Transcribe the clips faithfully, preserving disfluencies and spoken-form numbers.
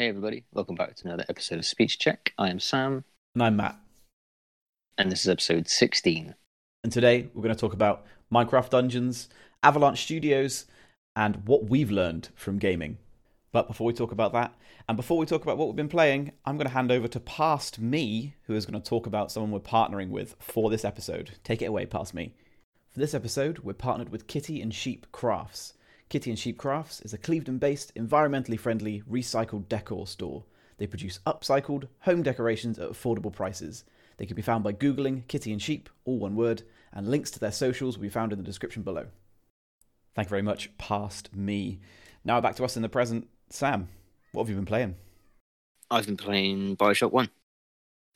Hey everybody, welcome back to another episode of Speech Check. I am Sam. And I'm Matt. And this is episode sixteen. And today we're going to talk about Minecraft Dungeons, Avalanche Studios, and what we've learned from gaming. But before we talk about that, and before we talk about what we've been playing, I'm going to hand over to Past Me, who is going to talk about someone we're partnering with for this episode. Take it away, Past Me. For this episode, we're partnered with Kitty and Sheep Crafts. Kitty and Sheep Crafts is a Clevedon-based, environmentally friendly, recycled decor store. They produce upcycled home decorations at affordable prices. They can be found by Googling Kitty and Sheep, all one word, and links to their socials will be found in the description below. Thank you very much, Past Me. Now back to us in the present. Sam, what have you been playing? I've been playing Bioshock one.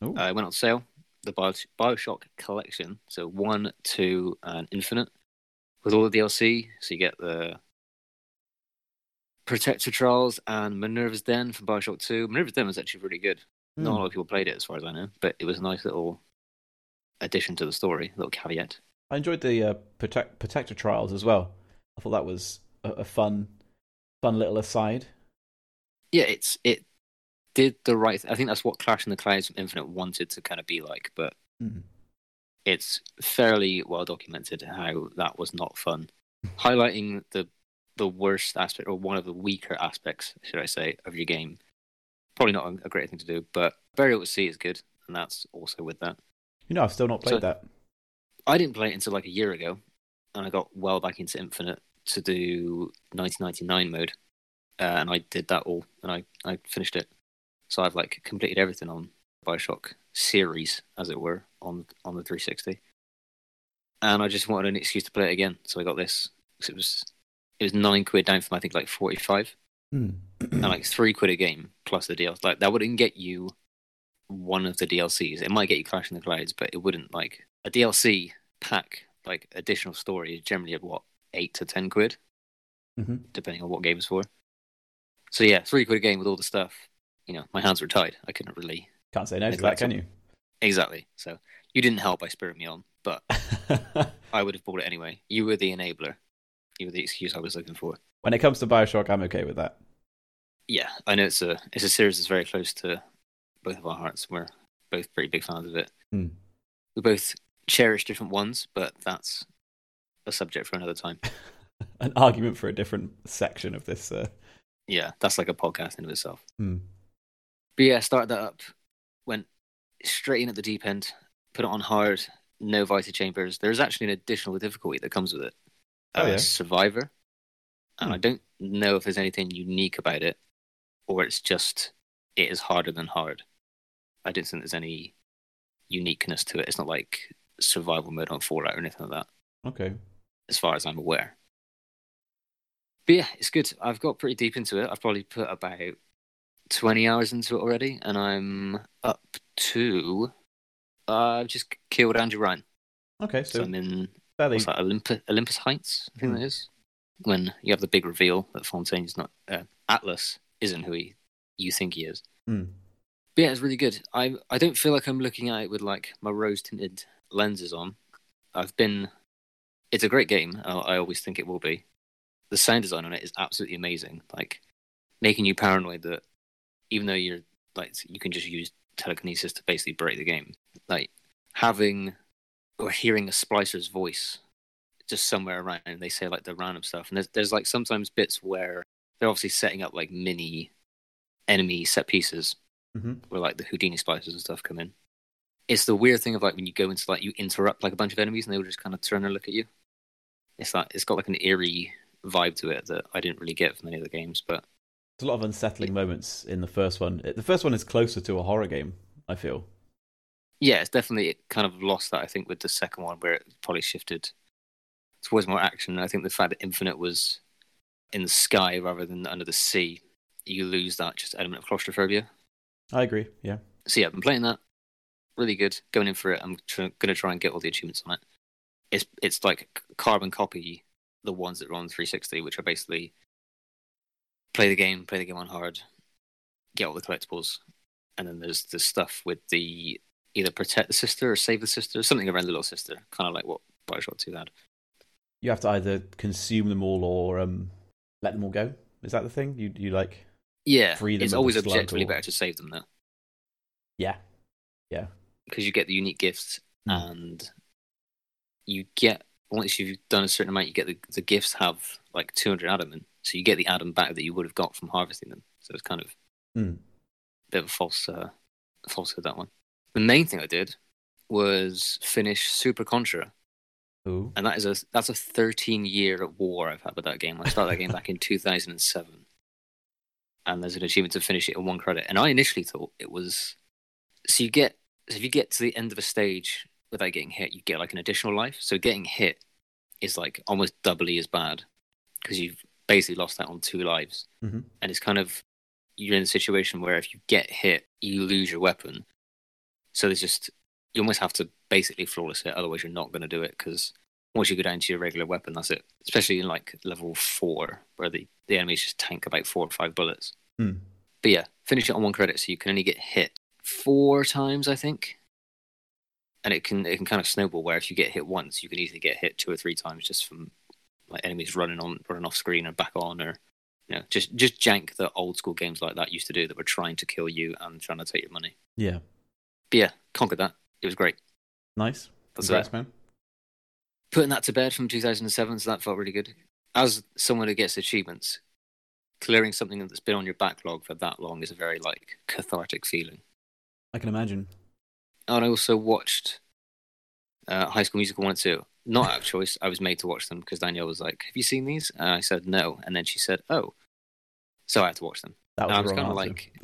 Ooh. Uh, it went on sale, the Bioshock collection, so one, two, and Infinite, with all the D L C, so you get the Protector Trials and Minerva's Den from Bioshock two. Minerva's Den was actually really good. Mm. Not a lot of people played it, as far as I know, but it was a nice little addition to the story, a little caveat. I enjoyed the uh, Protect- Protector Trials as well. I thought that was a, a fun, fun little aside. Yeah, it's it did the right thing. I think that's what Clash in the Clouds from Infinite wanted to kind of be like, but mm. it's fairly well documented how that was not fun. Highlighting the the worst aspect, or one of the weaker aspects, should I say, of your game. Probably not a great thing to do, but Burial at Sea is good, and that's also with that. You know, I've still not played so, that. I didn't play it until like a year ago, and I got well back into Infinite to do nineteen ninety-nine mode, uh, and I did that all, and I, I finished it. So I've like completed everything on Bioshock series, as it were, on on the three sixty. And I just wanted an excuse to play it again, so I got this, because it was... It was nine quid down from I think like forty-five, mm. and like three quid a game plus the D L C. Like that wouldn't get you one of the D L Cs. It might get you Clash in the Clouds, but it wouldn't like a D L C pack. Like additional story is generally at what eight to ten quid, mm-hmm. depending on what game it's for. So yeah, three quid a game with all the stuff. You know, my hands were tied. I couldn't really can't say no to that, can you? Exactly. So you didn't help by spurring me on, but I would have bought it anyway. You were the enabler. You were the excuse I was looking for. When it comes to Bioshock, I'm okay with that. Yeah, I know it's a it's a series that's very close to both of our hearts. We're both pretty big fans of it. Mm. We both cherish different ones, but that's a subject for another time. An argument for a different section of this. Uh... Yeah, that's like a podcast in of itself. Mm. But yeah, started that up, went straight in at the deep end, put it on hard, no Vita Chambers. There's actually an additional difficulty that comes with it. Oh, yeah. Survivor, and hmm. I don't know if there's anything unique about it, or it's just it is harder than hard. I don't think there's any uniqueness to it. It's not like survival mode on Fallout or anything like that. Okay, as far as I'm aware. But yeah, it's good. I've got pretty deep into it. I've probably put about twenty hours into it already, and I'm up to uh, I've just killed Andrew Ryan. Okay, so, so I'm in. Fairly... What's that, Olympus, Olympus Heights? I think mm. that is. When you have the big reveal that Fontaine's not... Uh, Atlas isn't who he, you think he is. Mm. But yeah, it's really good. I I don't feel like I'm looking at it with like my rose-tinted lenses on. I've been... It's a great game. I, I always think it will be. The sound design on it is absolutely amazing. Like, making you paranoid that even though you're... Like, you can just use telekinesis to basically break the game. Like, having... or hearing a splicer's voice just somewhere around, and they say like the random stuff. And there's, there's like sometimes bits where they're obviously setting up like mini enemy set pieces mm-hmm. where like the Houdini splicers and stuff come in. It's the weird thing of like when you go into like you interrupt like a bunch of enemies and they will just kind of turn and look at you. It's like, it's got like an eerie vibe to it that I didn't really get from any of the games, but. There's a lot of unsettling it, moments in the first one. The first one is closer to a horror game, I feel. Yeah, it's definitely it kind of lost that, I think, with the second one, where it probably shifted towards more action. I think the fact that Infinite was in the sky rather than under the sea, you lose that just element of claustrophobia. I agree, yeah. So yeah, I've been playing that. Really good. Going in for it. I'm tr- going to try and get all the achievements on it. It's it's like carbon copy the ones that are on three sixty, which are basically play the game, play the game on hard, get all the collectibles, and then there's the stuff with the... Either protect the sister or save the sister, something around the little sister, kind of like what Bioshock two had. You have to either consume them all or um, let them all go. Is that the thing? You you like? Yeah, it's always objectively better to save them though. Yeah, yeah. Because you get the unique gifts, mm. and you get, once you've done a certain amount, you get the, the gifts have like two hundred adamant, so you get the adam back that you would have got from harvesting them. So it's kind of mm. a bit of a false, uh, falsehood, that one. The main thing I did was finish Super Contra. Ooh. And that is a that's a thirteen year war I've had with that game. I started that game back in two thousand seven, and there's an achievement to finish it in one credit. And I initially thought it was so you get so if you get to the end of a stage without getting hit, you get like an additional life. So getting hit is like almost doubly as bad because you've basically lost out on two lives, mm-hmm. and it's kind of you're in a situation where if you get hit, you lose your weapon. So there's just you almost have to basically flawless it, otherwise you're not going to do it, because once you go down to your regular weapon, that's it. Especially in, like, level four, where the, the enemies just tank about four or five bullets. Mm. But yeah, finish it on one credit, so you can only get hit four times, I think. And it can it can kind of snowball, where if you get hit once, you can easily get hit two or three times just from, like, enemies running on running off screen or back on, or, you know, just, just jank that old-school games like that used to do that were trying to kill you and trying to take your money. Yeah. But yeah, conquered that. It was great. Nice. That's Congrats, it. Man. Putting that to bed from two thousand seven, so that felt really good. As someone who gets achievements, clearing something that's been on your backlog for that long is a very, like, cathartic feeling. I can imagine. And I also watched uh, High School Musical one and two. Not out of choice. I was made to watch them because Danielle was like, have you seen these? And I said no. And then she said, oh. So I had to watch them. That was, I was kind of like,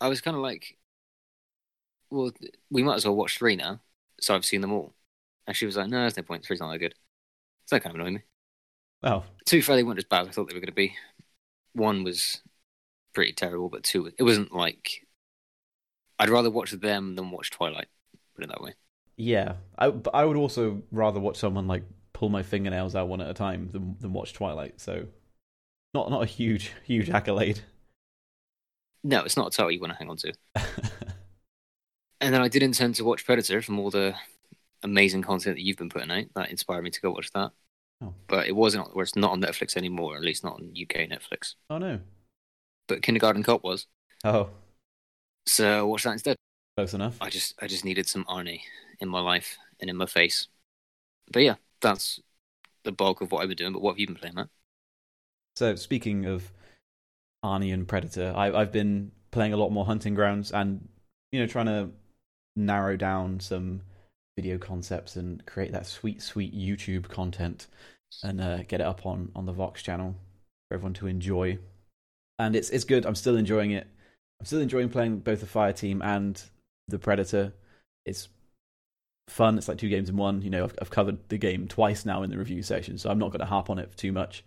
I was kind of like, well, we might as well watch three now, so I've seen them all. And she was like, no, there's no point, three's not that good. So that kind of annoyed me. Oh. To be fair, they weren't as bad as I thought they were going to be. One was pretty terrible, but two, it wasn't like... I'd rather watch them than watch Twilight, put it that way. Yeah, I, but I would also rather watch someone like pull my fingernails out one at a time than, than watch Twilight, so not not a huge, huge accolade. No, it's not a title you want to hang on to. And then I did intend to watch Predator from all the amazing content that you've been putting out. That inspired me to go watch that. Oh. But it wasn't, well, it's not on Netflix anymore, at least not on U K Netflix. Oh, no. But Kindergarten Cop was. Oh. So I watched that instead. Close enough. I just I just needed some Arnie in my life and in my face. But yeah, that's the bulk of what I've been doing. But what have you been playing, Matt? So speaking of Arnie and Predator, I, I've been playing a lot more Hunting Grounds and, you know, trying to narrow down some video concepts and create that sweet, sweet YouTube content and uh, get it up on, on the Vox channel for everyone to enjoy. And it's it's good. I'm still enjoying it. I'm still enjoying playing both the Fire Team and the Predator. It's fun. It's like two games in one. You know, I've, I've covered the game twice now in the review section, so I'm not going to harp on it too much.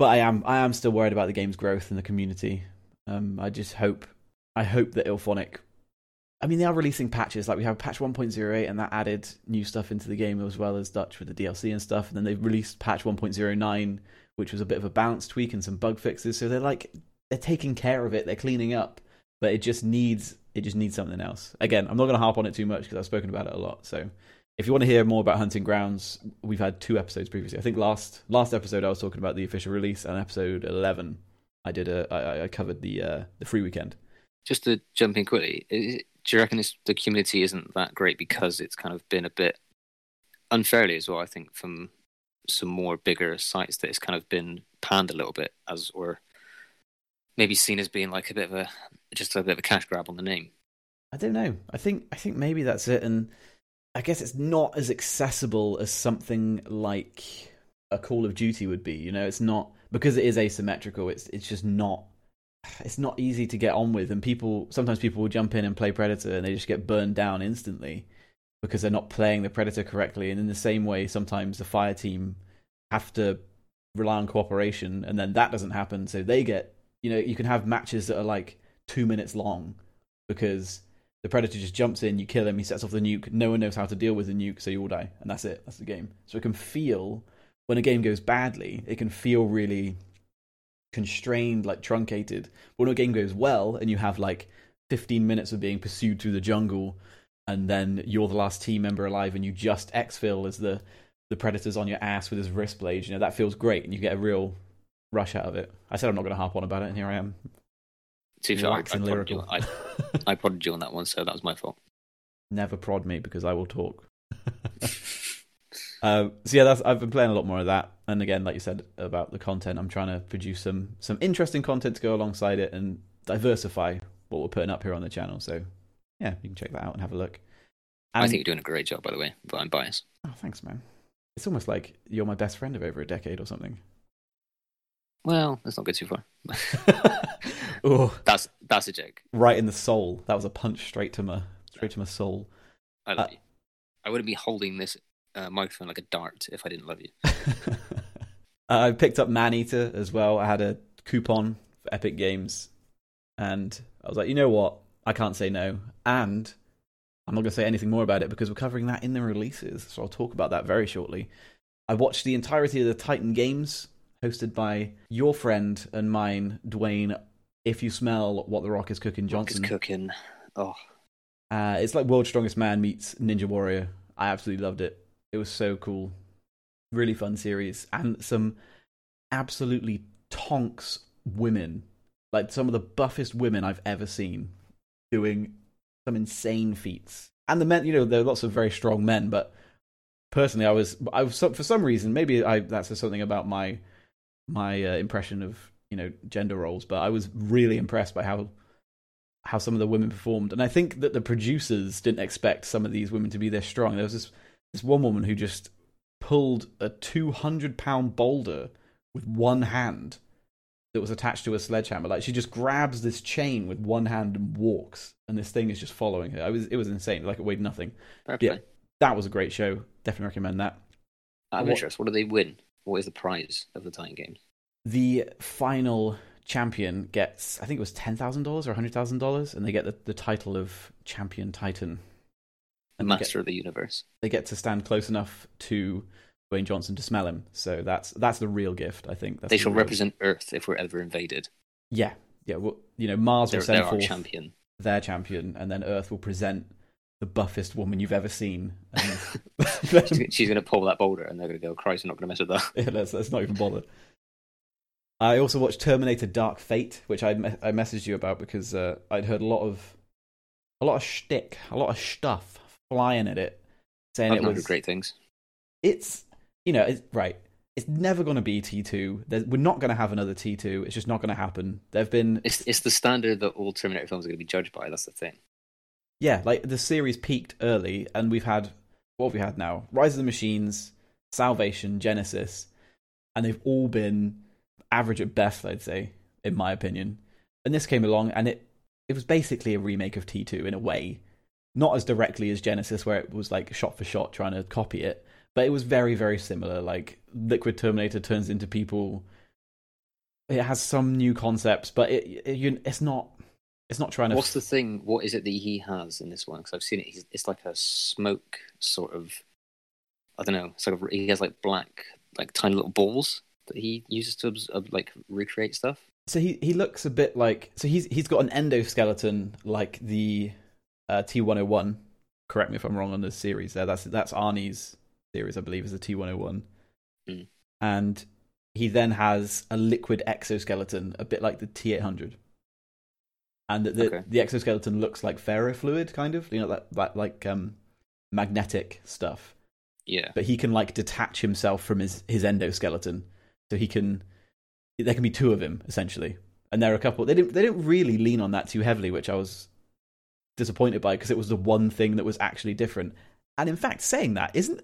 But I am I am still worried about the game's growth in the community. Um, I just hope I hope that Ilphonic. I mean, they are releasing patches. Like, we have patch one point oh eight, and that added new stuff into the game, as well as Dutch with the D L C and stuff. And then they've released patch one point oh nine, which was a bit of a balance tweak and some bug fixes. So they're like, they're taking care of it. They're cleaning up, but it just needs it just needs something else. Again, I'm not going to harp on it too much because I've spoken about it a lot. So if you want to hear more about Hunting Grounds, we've had two episodes previously. I think last last episode I was talking about the official release, and episode eleven I did a I, I covered the uh, the free weekend. Just to jump in quickly. Is it- Do you reckon it's, the community isn't that great because it's kind of been a bit unfairly as well, I think, from some more bigger sites that it's kind of been panned a little bit as, or maybe seen as being like a bit of a, just a bit of a cash grab on the name? I don't know. I think I think maybe that's it. And I guess it's not as accessible as something like a Call of Duty would be. You know, it's not, because it is asymmetrical, it's it's just not. It's not easy to get on with, and people sometimes people will jump in and play Predator and they just get burned down instantly because they're not playing the Predator correctly. And in the same way, sometimes the Fire Team have to rely on cooperation, and then that doesn't happen, so they get, you know, you can have matches that are like two minutes long because the Predator just jumps in, you kill him, he sets off the nuke, no one knows how to deal with the nuke, so you all die, and that's it, that's the game. So it can feel, when a game goes badly, it can feel really constrained, like truncated. But when a game goes well and you have like fifteen minutes of being pursued through the jungle, and then you're the last team member alive and you just exfil as the the Predator's on your ass with his wrist blade, you know, that feels great, and you get a real rush out of it. I said I'm not going to harp on about it, and here I am. To be fair, I, I, prodded you, I, I prodded you on that one, so that was my fault. Never prod me, because I will talk. uh, so yeah, that's, I've been playing a lot more of that. And again, like you said about the content, I'm trying to produce some some interesting content to go alongside it and diversify what we're putting up here on the channel. So yeah, you can check that out and have a look. And, I think you're doing a great job, by the way, but I'm biased. Oh, thanks, man. It's almost like you're my best friend of over a decade or something. Well, let's not go too far. that's that's a joke. Right in the soul. That was a punch straight to my straight to my soul. I love uh, you. I wouldn't be holding this uh, microphone like a dart if I didn't love you. I picked up Man Eater as well. I had a coupon for Epic Games, and I was like, you know what? I can't say no, and I'm not going to say anything more about it because we're covering that in the releases. So I'll talk about that very shortly. I watched the entirety of the Titan Games, hosted by your friend and mine, Dwayne. If you smell what the Rock is cooking, Johnson. Rock is cooking. Oh, uh, it's like World's Strongest Man meets Ninja Warrior. I absolutely loved it. It was so cool, really fun series, and some absolutely tonks women, like some of the buffest women I've ever seen, doing some insane feats. And the men, you know, there are lots of very strong men, but personally, I was, I was for some reason, maybe I that's just something about my my uh, impression of, you know, gender roles, but I was really impressed by how how some of the women performed. And I think that the producers didn't expect some of these women to be this strong. There was this, this one woman who just pulled a two hundred pound boulder with one hand that was attached to a sledgehammer. Like, she just grabs this chain with one hand and walks, and this thing is just following her. It was, it was insane. Like, it weighed nothing. Perfectly. Yeah, that was a great show. Definitely recommend that. I'm what, interested. What do they win? What is the prize of the Titan Games? The final champion gets, I think it was ten thousand dollars or one hundred thousand dollars, and they get the, the title of Champion Titan. And Master get, of the Universe. They get to stand close enough to Dwayne Johnson to smell him. So that's that's the real gift, I think. That's they the shall represent gift. Earth if we're ever invaded. Yeah. Yeah. Well, you know, Mars they're, will send forth champion. their champion, and then Earth will present the buffest woman you've ever seen. And she's going to pull that boulder, and they're going to go, Christ, I'm not going to mess with that. Yeah, let's, let's not even bother. I also watched Terminator Dark Fate, which I me- I messaged you about because uh, I'd heard a lot of a lot of shtick, a lot of stuff flying at it, saying I've it was great things. It's you know it's, right. It's never going to be T two. There's, we're not going to have another T two. It's just not going to happen. There've been it's it's the standard that all Terminator films are going to be judged by. That's the thing. Yeah, like the series peaked early, and we've had what have we had now? Rise of the Machines, Salvation, Genesis, and they've all been average at best, I'd say, in my opinion. And this came along, and it it was basically a remake of T two in a way, not as directly as Genesis, where it was like shot for shot trying to copy it, but it was very, very similar. Like Liquid Terminator turns into people. It has some new concepts, but it, it it's not it's not trying to. What's the thing? What is it that he has in this one? Because I've seen it. It's like a smoke sort of. I don't know. Sort of. He has like black, like tiny little balls that he uses to like recreate stuff. So he, he looks a bit like so he's he's got an endoskeleton like the uh, T one oh one. Correct me if I'm wrong on the series there. That's that's Arnie's series, I believe, is the T one oh one. Mm. And he then has a liquid exoskeleton, a bit like the T eight hundred. And the okay. the exoskeleton looks like ferrofluid, kind of, you know, that, that like um magnetic stuff. Yeah. But he can like detach himself from his, his endoskeleton. So he can, there can be two of him essentially, and there are a couple. They didn't, they didn't really lean on that too heavily, which I was disappointed by because it was the one thing that was actually different. And in fact, saying that isn't.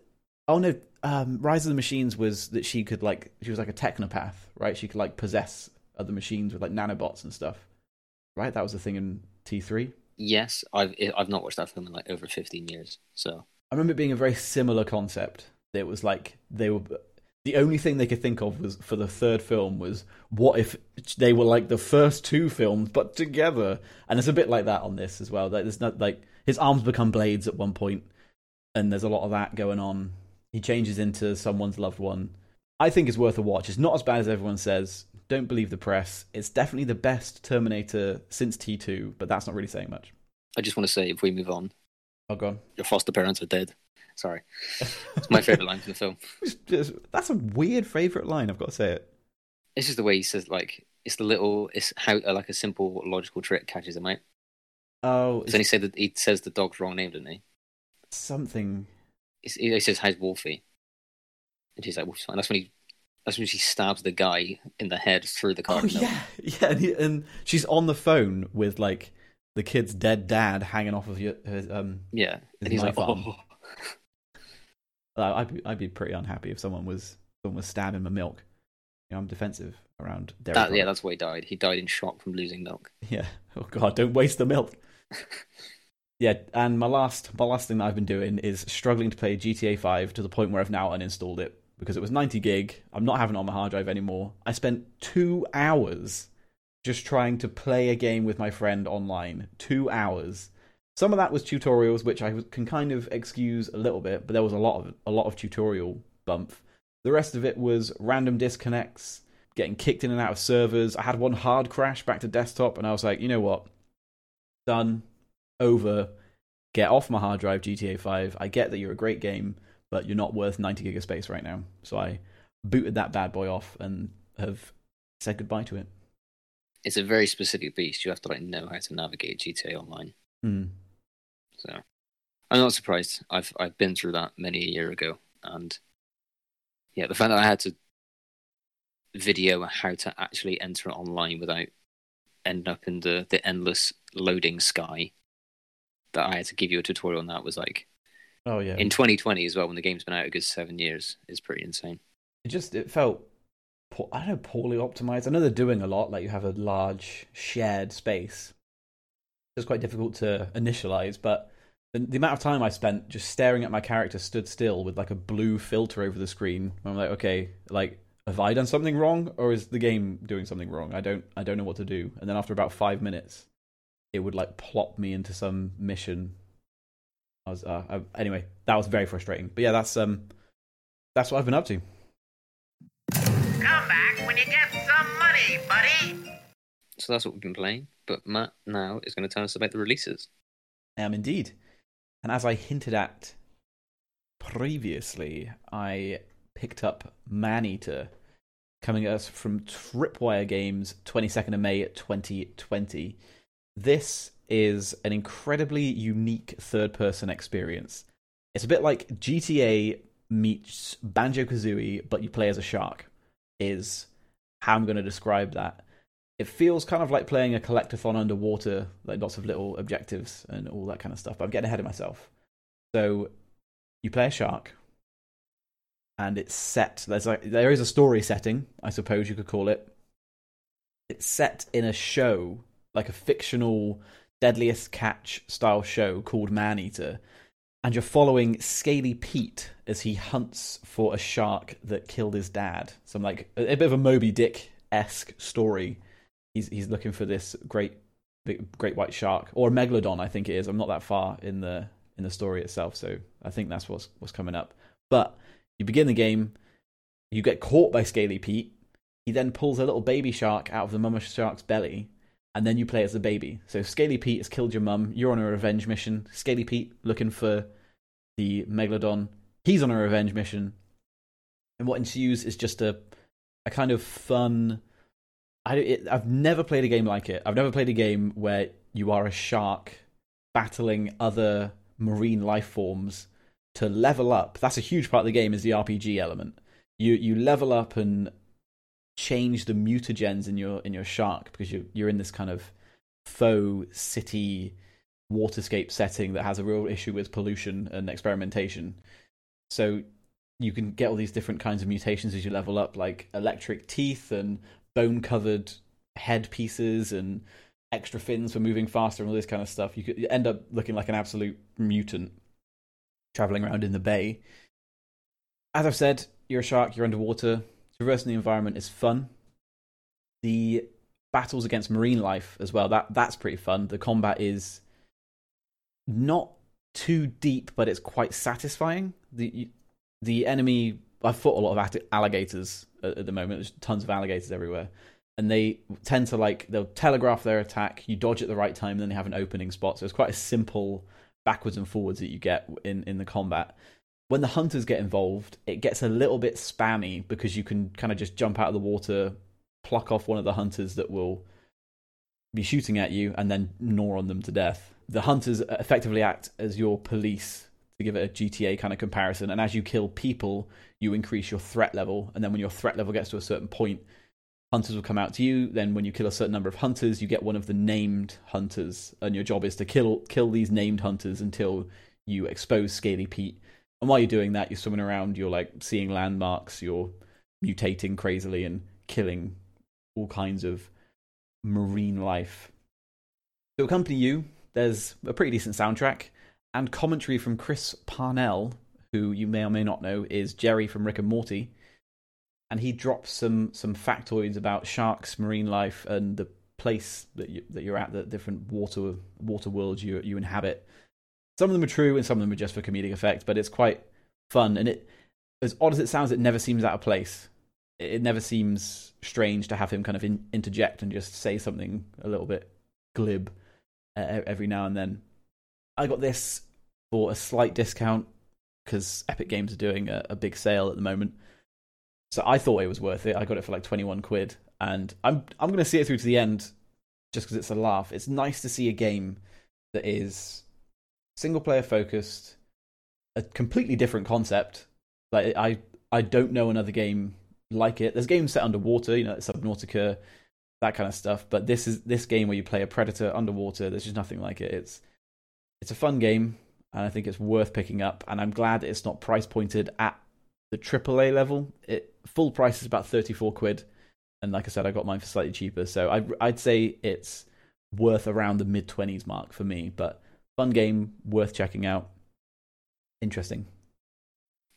Oh no, um, Rise of the Machines was that she could like she was like a technopath, right? She could like possess other machines with like nanobots and stuff, right? That was the thing in T three. Yes, I've I've not watched that film in like over fifteen years. So I remember it being a very similar concept. It was like they were. The only thing they could think of was for the third film was what if they were like the first two films but together, and it's a bit like that on this as well. Like there's not like his arms become blades at one point, and there's a lot of that going on. He changes into someone's loved one. I think it's worth a watch. It's not as bad as everyone says. Don't believe the press. It's definitely the best Terminator since T two, but that's not really saying much. I just want to say if we move on, oh god, your foster parents are dead. Sorry. It's my favourite line from the film. That's a weird favourite line, I've got to say it. This is the way he says, like, it's the little, it's how, like, a simple logical trick catches him out. Oh. So then he said that he says the dog's wrong name, doesn't he? Something. It's, he says, how's Wolfie? And she's like, Wolfie's fine. That's when he, that's when she stabs the guy in the head through the car. Oh, yeah. Yeah. And, he, and she's on the phone with, like, the kid's dead dad hanging off of your, his, um, yeah. And he's like, arm. Oh. I'd be, I'd be pretty unhappy if someone was someone was stabbing my milk. You know, I'm defensive around dairy that, yeah, that's why he died. He died in shock from losing milk. Yeah. Oh God, don't waste the milk. Yeah, and my last my last thing that I've been doing is struggling to play G T A five to the point where I've now uninstalled it because it was ninety gig. I'm not having it on my hard drive anymore. I spent two hours just trying to play a game with my friend online. Two hours. Some of that was tutorials, which I can kind of excuse a little bit, but there was a lot of a lot of tutorial bump. The rest of it was random disconnects, getting kicked in and out of servers. I had one hard crash back to desktop, and I was like, you know what? Done. Over. Get off my hard drive, G T A five. I get that you're a great game, but you're not worth ninety gig of space right now. So I booted that bad boy off and have said goodbye to it. It's a very specific beast. You have to, like, know how to navigate G T A Online. Mm. So I'm not surprised. I've I've been through that many a year ago, and yeah, the fact that I had to video how to actually enter online without ending up in the, the endless loading sky, that I had to give you a tutorial on that was like, oh yeah, in twenty twenty as well, when the game's been out a good seven years, is pretty insane. It just it felt I don't know poorly optimized. I know they're doing a lot, like you have a large shared space. It's quite difficult to initialize, but the, the amount of time I spent just staring at my character stood still with like a blue filter over the screen. I'm like, okay, like, have I done something wrong, or is the game doing something wrong? I don't, I don't know what to do. And then after about five minutes, it would like plop me into some mission. I was uh, I, anyway, that was very frustrating. But yeah, that's um, that's what I've been up to. Come back when you get some money, buddy. So that's what we've been playing. But Matt now is going to tell us about the releases. I am um, indeed. And as I hinted at previously, I picked up Man Eater, coming at us from Tripwire Games, twenty-second of May twenty twenty. This is an incredibly unique third-person experience. It's a bit like G T A meets Banjo-Kazooie, but you play as a shark, is how I'm going to describe that. It feels kind of like playing a collectathon underwater, like lots of little objectives and all that kind of stuff. But I'm getting ahead of myself. So you play a shark, and it's set. There's like there is a story setting, I suppose you could call it. It's set in a show, like a fictional Deadliest Catch style show called Man Eater, and you're following Scaly Pete as he hunts for a shark that killed his dad. Some like a, a bit of a Moby Dick-esque story. He's he's looking for this great great white shark, or megalodon, I think it is. I'm not that far in the in the story itself, so I think that's what's what's coming up. But you begin the game, you get caught by Scaly Pete. He then pulls a little baby shark out of the mama shark's belly, and then you play as the baby. So Scaly Pete has killed your mum. You're on a revenge mission. Scaly Pete looking for the megalodon. He's on a revenge mission, and what ensues is just a a kind of fun. I, it, I've never played a game like it. I've never played a game where you are a shark battling other marine life forms to level up. That's a huge part of the game, is the R P G element. You you level up and change the mutagens in your in your shark, because you're you're in this kind of faux city waterscape setting that has a real issue with pollution and experimentation. So you can get all these different kinds of mutations as you level up, like electric teeth and bone-covered head pieces and extra fins for moving faster and all this kind of stuff. You could end up looking like an absolute mutant traveling around in the bay. As I've said, you're a shark, you're underwater. Traversing the environment is fun. The battles against marine life as well, that that's pretty fun. The combat is not too deep, but it's quite satisfying. The, the enemy... I've fought a lot of alligators at the moment. There's tons of alligators everywhere. And they tend to, like, they'll telegraph their attack. You dodge at the right time, and then they have an opening spot. So it's quite a simple backwards and forwards that you get in, in the combat. When the hunters get involved, it gets a little bit spammy, because you can kind of just jump out of the water, pluck off one of the hunters that will be shooting at you and then gnaw on them to death. The hunters effectively act as your police, to give it a G T A kind of comparison. And as you kill people, you increase your threat level. And then when your threat level gets to a certain point, hunters will come out to you. Then when you kill a certain number of hunters, you get one of the named hunters. And your job is to kill kill these named hunters until you expose Scaly Pete. And while you're doing that, you're swimming around, you're like seeing landmarks, you're mutating crazily and killing all kinds of marine life. To accompany you, there's a pretty decent soundtrack and commentary from Chris Parnell, who you may or may not know is Jerry from Rick and Morty, and he drops some some factoids about sharks, marine life, and the place that you, that you're at, the different water water worlds you you inhabit. Some of them are true, and some of them are just for comedic effect. But it's quite fun, and it, as odd as it sounds, it never seems out of place. It never seems strange to have him kind of in, interject and just say something a little bit glib uh, every now and then. I got this for a slight discount because Epic Games are doing a, a big sale at the moment. So I thought it was worth it. I got it for like twenty-one quid, and I'm I'm going to see it through to the end just because it's a laugh. It's nice to see a game that is single player focused, a completely different concept. Like I I don't know another game like it. There's games set underwater, you know, Subnautica, that kind of stuff. But this is this game where you play a predator underwater. There's just nothing like it. It's it's a fun game, and I think it's worth picking up. And I'm glad it's not price pointed at the triple A level. It full price is about thirty-four quid, and like I said, I got mine for slightly cheaper. So I, I'd say it's worth around the mid twenties mark for me. But fun game, worth checking out. Interesting.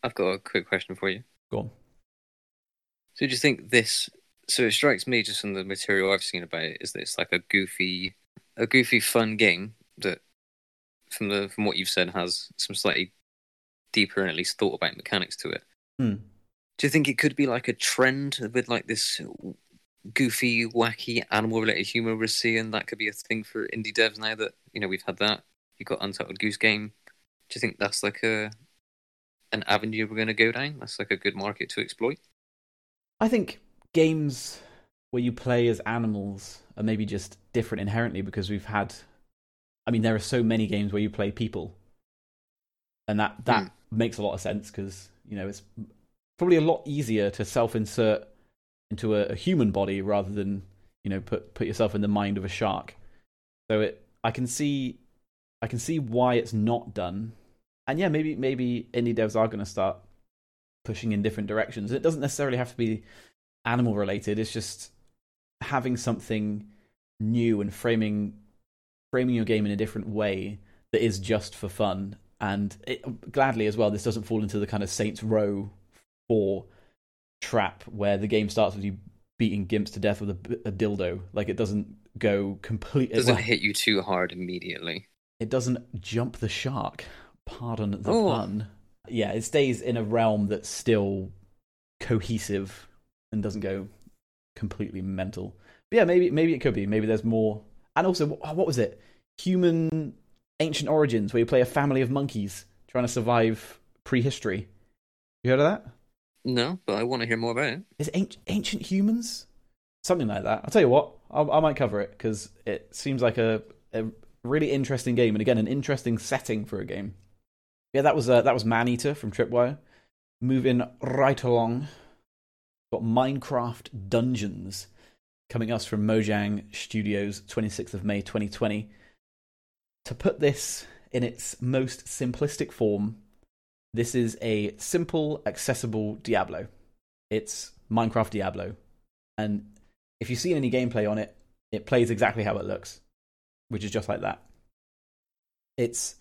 I've got a quick question for you. Go on. So do you think this... So it strikes me, just from the material I've seen about it, is that it's like a goofy, a goofy fun game that, from the from what you've said, has some slightly deeper and at least thought about mechanics to it. Hmm. Do you think it could be like a trend with like this goofy, wacky, animal-related humour we're seeing? That could be a thing for indie devs now that, you know, we've had that. You've got Untitled Goose Game. Do you think that's like a an avenue we're going to go down? That's like a good market to exploit? I think games where you play as animals are maybe just different inherently because we've had... I mean, there are so many games where you play people. And that, that mm. makes a lot of sense because, you know, it's probably a lot easier to self-insert into a, a human body rather than, you know, put put yourself in the mind of a shark. So it, I can see I can see why it's not done. And yeah, maybe maybe indie devs are going to start pushing in different directions. It doesn't necessarily have to be animal related. It's just having something new and framing framing your game in a different way that is just for fun. And it, gladly as well, this doesn't fall into the kind of Saints Row four trap where the game starts with you beating gimps to death with a, a dildo. Like it doesn't go completely... It doesn't well, hit you too hard immediately. It doesn't jump the shark. Pardon the oh. pun. Yeah, it stays in a realm that's still cohesive and doesn't go completely mental. But yeah, maybe maybe it could be. Maybe there's more. And also, what was it? Human Ancient Origins, where you play a family of monkeys trying to survive prehistory. You heard of that? No, but I want to hear more about it. Is it Ancient Humans? Something like that. I'll tell you what, I'll, I might cover it, because it seems like a, a really interesting game, and again, an interesting setting for a game. Yeah, that was uh, that was Man Eater from Tripwire. Moving right along, got Minecraft Dungeons coming us from Mojang Studios, twenty-sixth of May, twenty twenty. To put this in its most simplistic form, this is a simple, accessible Diablo. It's Minecraft Diablo, and if you've seen any gameplay on it, it plays exactly how it looks, which is just like that. It's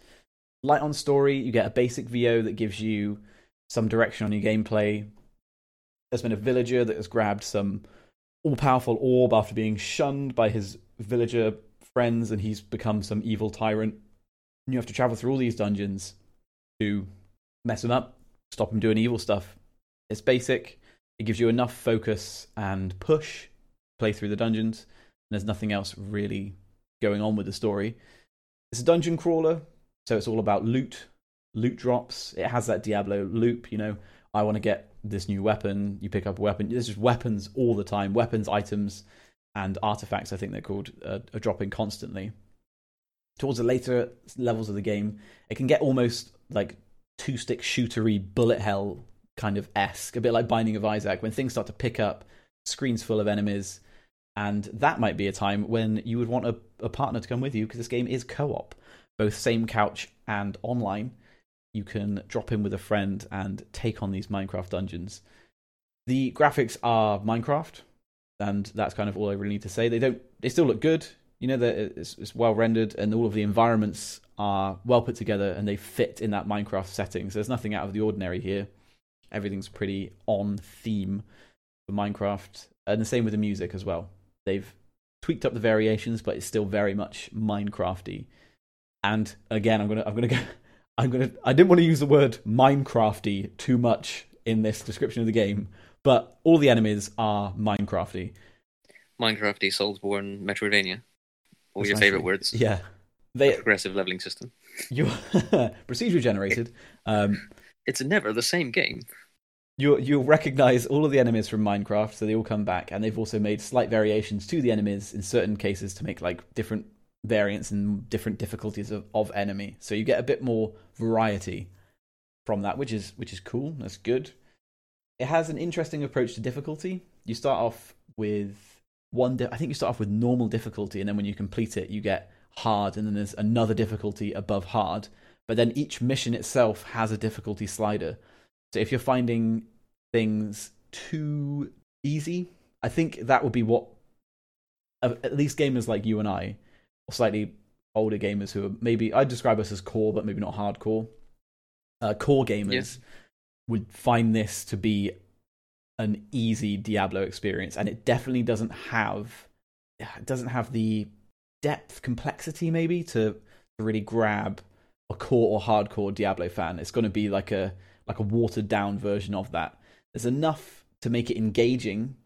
light on story. You get a basic V O that gives you some direction on your gameplay. There's been a villager that has grabbed some all-powerful orb after being shunned by his villager friends, and he's become some evil tyrant. And you have to travel through all these dungeons to mess him up, stop him doing evil stuff. It's basic. It gives you enough focus and push to play through the dungeons, and there's nothing else really going on with the story. It's a dungeon crawler. So it's all about loot, loot drops. It has that Diablo loop, you know, I want to get this new weapon, you pick up a weapon. There's just weapons all the time. Weapons, items, and artifacts, I think they're called, uh, are dropping constantly. Towards the later levels of the game, it can get almost like two-stick shootery bullet hell kind of esque, a bit like Binding of Isaac, when things start to pick up, screens full of enemies, and that might be a time when you would want a, a partner to come with you, because this game is co-op, both same couch and online. You can drop in with a friend and take on these Minecraft dungeons. The graphics are Minecraft, and that's kind of all I really need to say. They don't, they still look good. You know, it's, it's well rendered, and all of the environments are well put together, and they fit in that Minecraft setting. So there's nothing out of the ordinary here. Everything's pretty on theme for Minecraft, and the same with the music as well. They've tweaked up the variations, but it's still very much Minecrafty. And again, I'm gonna, I'm gonna go, I'm gonna, I didn't want to use the word Minecrafty too much in this description of the game, but all the enemies are Minecrafty. Minecrafty, Soulsborne, Metroidvania. All Precisely. Your favourite words. Yeah. They, a progressive levelling system. You Procedure generated. Um, it's never the same game. You, you'll recognise all of the enemies from Minecraft, so they all come back, and they've also made slight variations to the enemies in certain cases to make like different variants and different difficulties of, of enemy. So you get a bit more variety from that, which is which is cool. That's good. It has an interesting approach to difficulty. You start off with... One, di- I think you start off with normal difficulty, and then when you complete it, you get hard, and then there's another difficulty above hard. But then each mission itself has a difficulty slider. So if you're finding things too easy, I think that would be what uh, at least gamers like you and I, or slightly older gamers who are maybe, I'd describe us as core, but maybe not hardcore. Uh, core gamers yes. would find this to be an easy Diablo experience, and it definitely doesn't have it doesn't have the depth, complexity maybe to, to really grab a core or hardcore Diablo fan. It's going to be like a like a watered down version of that. There's enough to make it engaging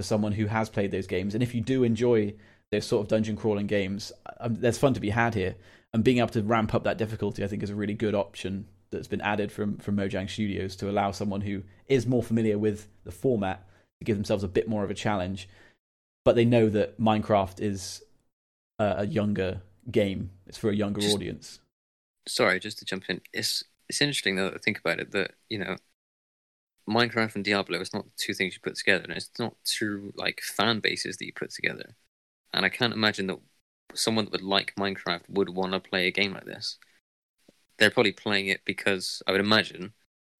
for someone who has played those games, and if you do enjoy those sort of dungeon crawling games, um, there's fun to be had here, and being able to ramp up that difficulty, I think, is a really good option that's been added from, from Mojang Studios to allow someone who is more familiar with the format to give themselves a bit more of a challenge. But they know that Minecraft is a, a younger game. It's for a younger just, audience. Sorry, just to jump in. It's it's interesting, though, to think about it, that, you know, Minecraft and Diablo, it's not two things you put together, and it's not two, like, fan bases that you put together. And I can't imagine that someone that would like Minecraft would want to play a game like this. They're probably playing it because, I would imagine,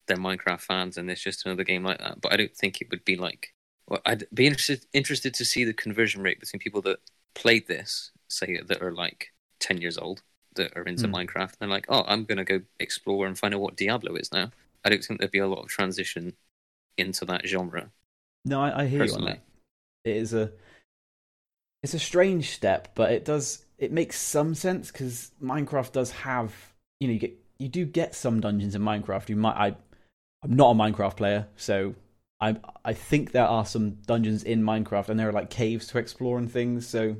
they're Minecraft fans and it's just another game like that. But I don't think it would be like... Well, I'd be interested interested to see the conversion rate between people that played this, say, that are like ten years old, that are into mm. Minecraft, and they're like, oh, I'm going to go explore and find out what Diablo is now. I don't think there'd be a lot of transition into that genre. No, I, I hear personally. You on that. It is a... It's a strange step, but it does... It makes some sense, because Minecraft does have... You know, you get you do get some dungeons in Minecraft. You might I, I'm not a Minecraft player, so I I think there are some dungeons in Minecraft, and there are like caves to explore and things. So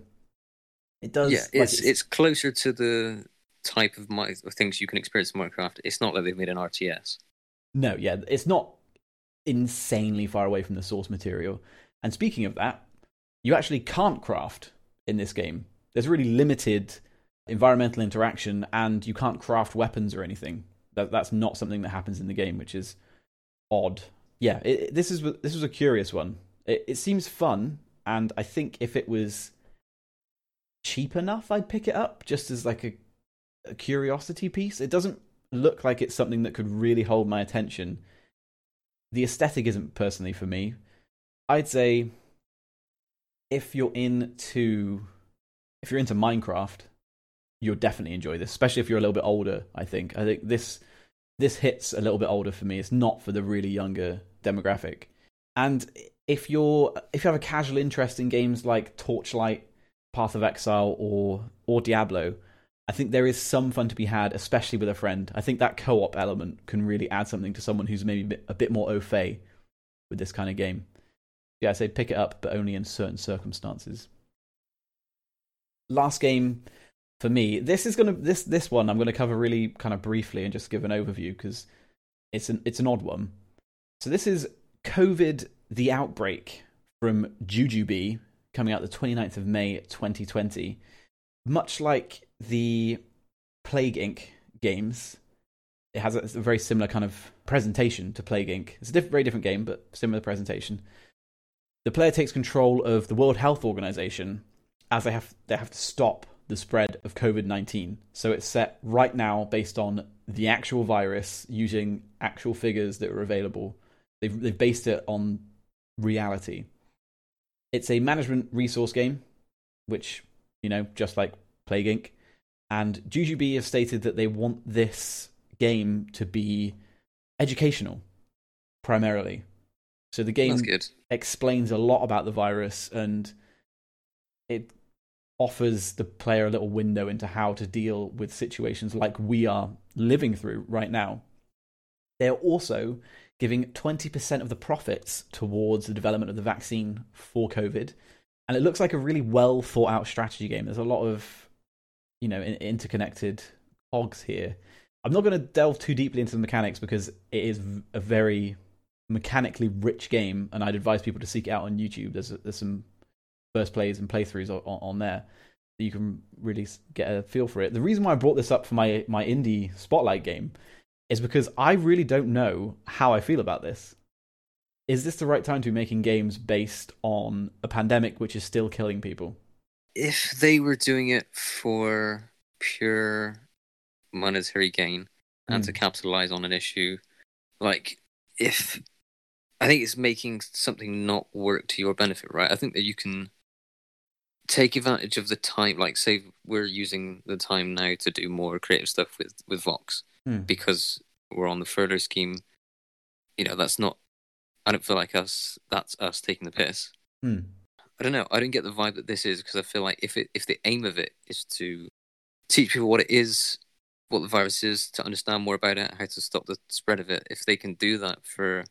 it does. Yeah, it's like, it's, it's closer to the type of, my, of things you can experience in Minecraft. It's not like they've made an R T S. No, yeah, it's not insanely far away from the source material. And speaking of that, you actually can't craft in this game. There's really limited environmental interaction, and you can't craft weapons or anything. That that's not something that happens in the game, which is odd. Yeah, it, it, this is this was a curious one. It, it seems fun, and I think if it was cheap enough, I'd pick it up just as like a, a curiosity piece. It doesn't look like it's something that could really hold my attention. The aesthetic isn't personally for me. I'd say if you're into if you're into Minecraft, you'll definitely enjoy this, especially if you're a little bit older, I think. I think this this hits a little bit older for me. It's not for the really younger demographic. And if you're if you have a casual interest in games like Torchlight, Path of Exile, or or Diablo, I think there is some fun to be had, especially with a friend. I think that co-op element can really add something to someone who's maybe a bit, a bit more au fait with this kind of game. Yeah, I say pick it up, but only in certain circumstances. Last game... For me, this is gonna this this one I'm gonna cover really kind of briefly and just give an overview, because it's an it's an odd one. So this is COVID, the Outbreak from Jujubee, coming out the twenty-ninth of May twenty twenty. Much like the Plague Incorporated games, it has a, a very similar kind of presentation to Plague Incorporated. It's a diff- very different game, but similar presentation. The player takes control of the World Health Organization as they have they have to stop the spread of COVID nineteen. So it's set right now based on the actual virus using actual figures that are available. They've, they've based it on reality. It's a management resource game, which, you know, just like Plague Incorporated. And Jujubee have stated that they want this game to be educational, primarily. So the game explains a lot about the virus, and it offers the player a little window into how to deal with situations like we are living through right now. They're also giving twenty percent of the profits towards the development of the vaccine for COVID. And it looks like a really well thought out strategy game. There's a lot of, you know, interconnected cogs here. I'm not going to delve too deeply into the mechanics because it is a very mechanically rich game, and I'd advise people to seek it out on YouTube. There's there's some first plays and playthroughs on, on there that you can really get a feel for it. The reason why I brought this up for my, my indie spotlight game is because I really don't know how I feel about this. Is this the right time to be making games based on a pandemic which is still killing people? If they were doing it for pure monetary gain and mm. to capitalize on an issue, like, if... I think it's making something not work to your benefit, right? I think that you can take advantage of the time, like, say we're using the time now to do more creative stuff with, with Vox mm. because we're on the further scheme. You know, that's not, I don't feel like us, that's us taking the piss. Mm. I don't know. I don't get the vibe that this is, because I feel like if it, if the aim of it is to teach people what it is, what the virus is, to understand more about it, how to stop the spread of it, if they can do that for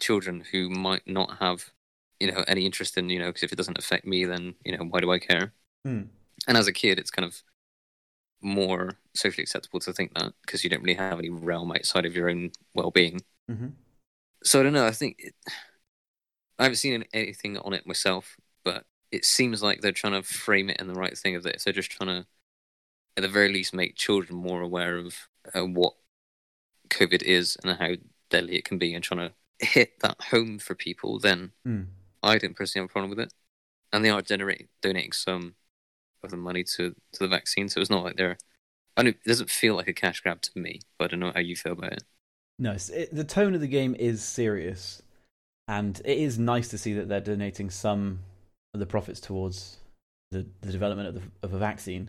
children who might not have, you know, any interest in, you know, because if it doesn't affect me, then, you know, why do I care? Mm. And as a kid, it's kind of more socially acceptable to think that, because you don't really have any realm outside of your own well-being. Mm-hmm. So I don't know, I think... It, I haven't seen anything on it myself, but it seems like they're trying to frame it in the right thing of this. They're just trying to, at the very least, make children more aware of uh, what COVID is and how deadly it can be, and trying to hit that home for people, then mm. I don't personally have a problem with it. And they are generating, donating some of the money to, to the vaccine, so it's not like they're... I don't, it doesn't feel like a cash grab to me, but I don't know how you feel about it. No, it, the tone of the game is serious, and it is nice to see that they're donating some of the profits towards the, the development of, the, of a vaccine,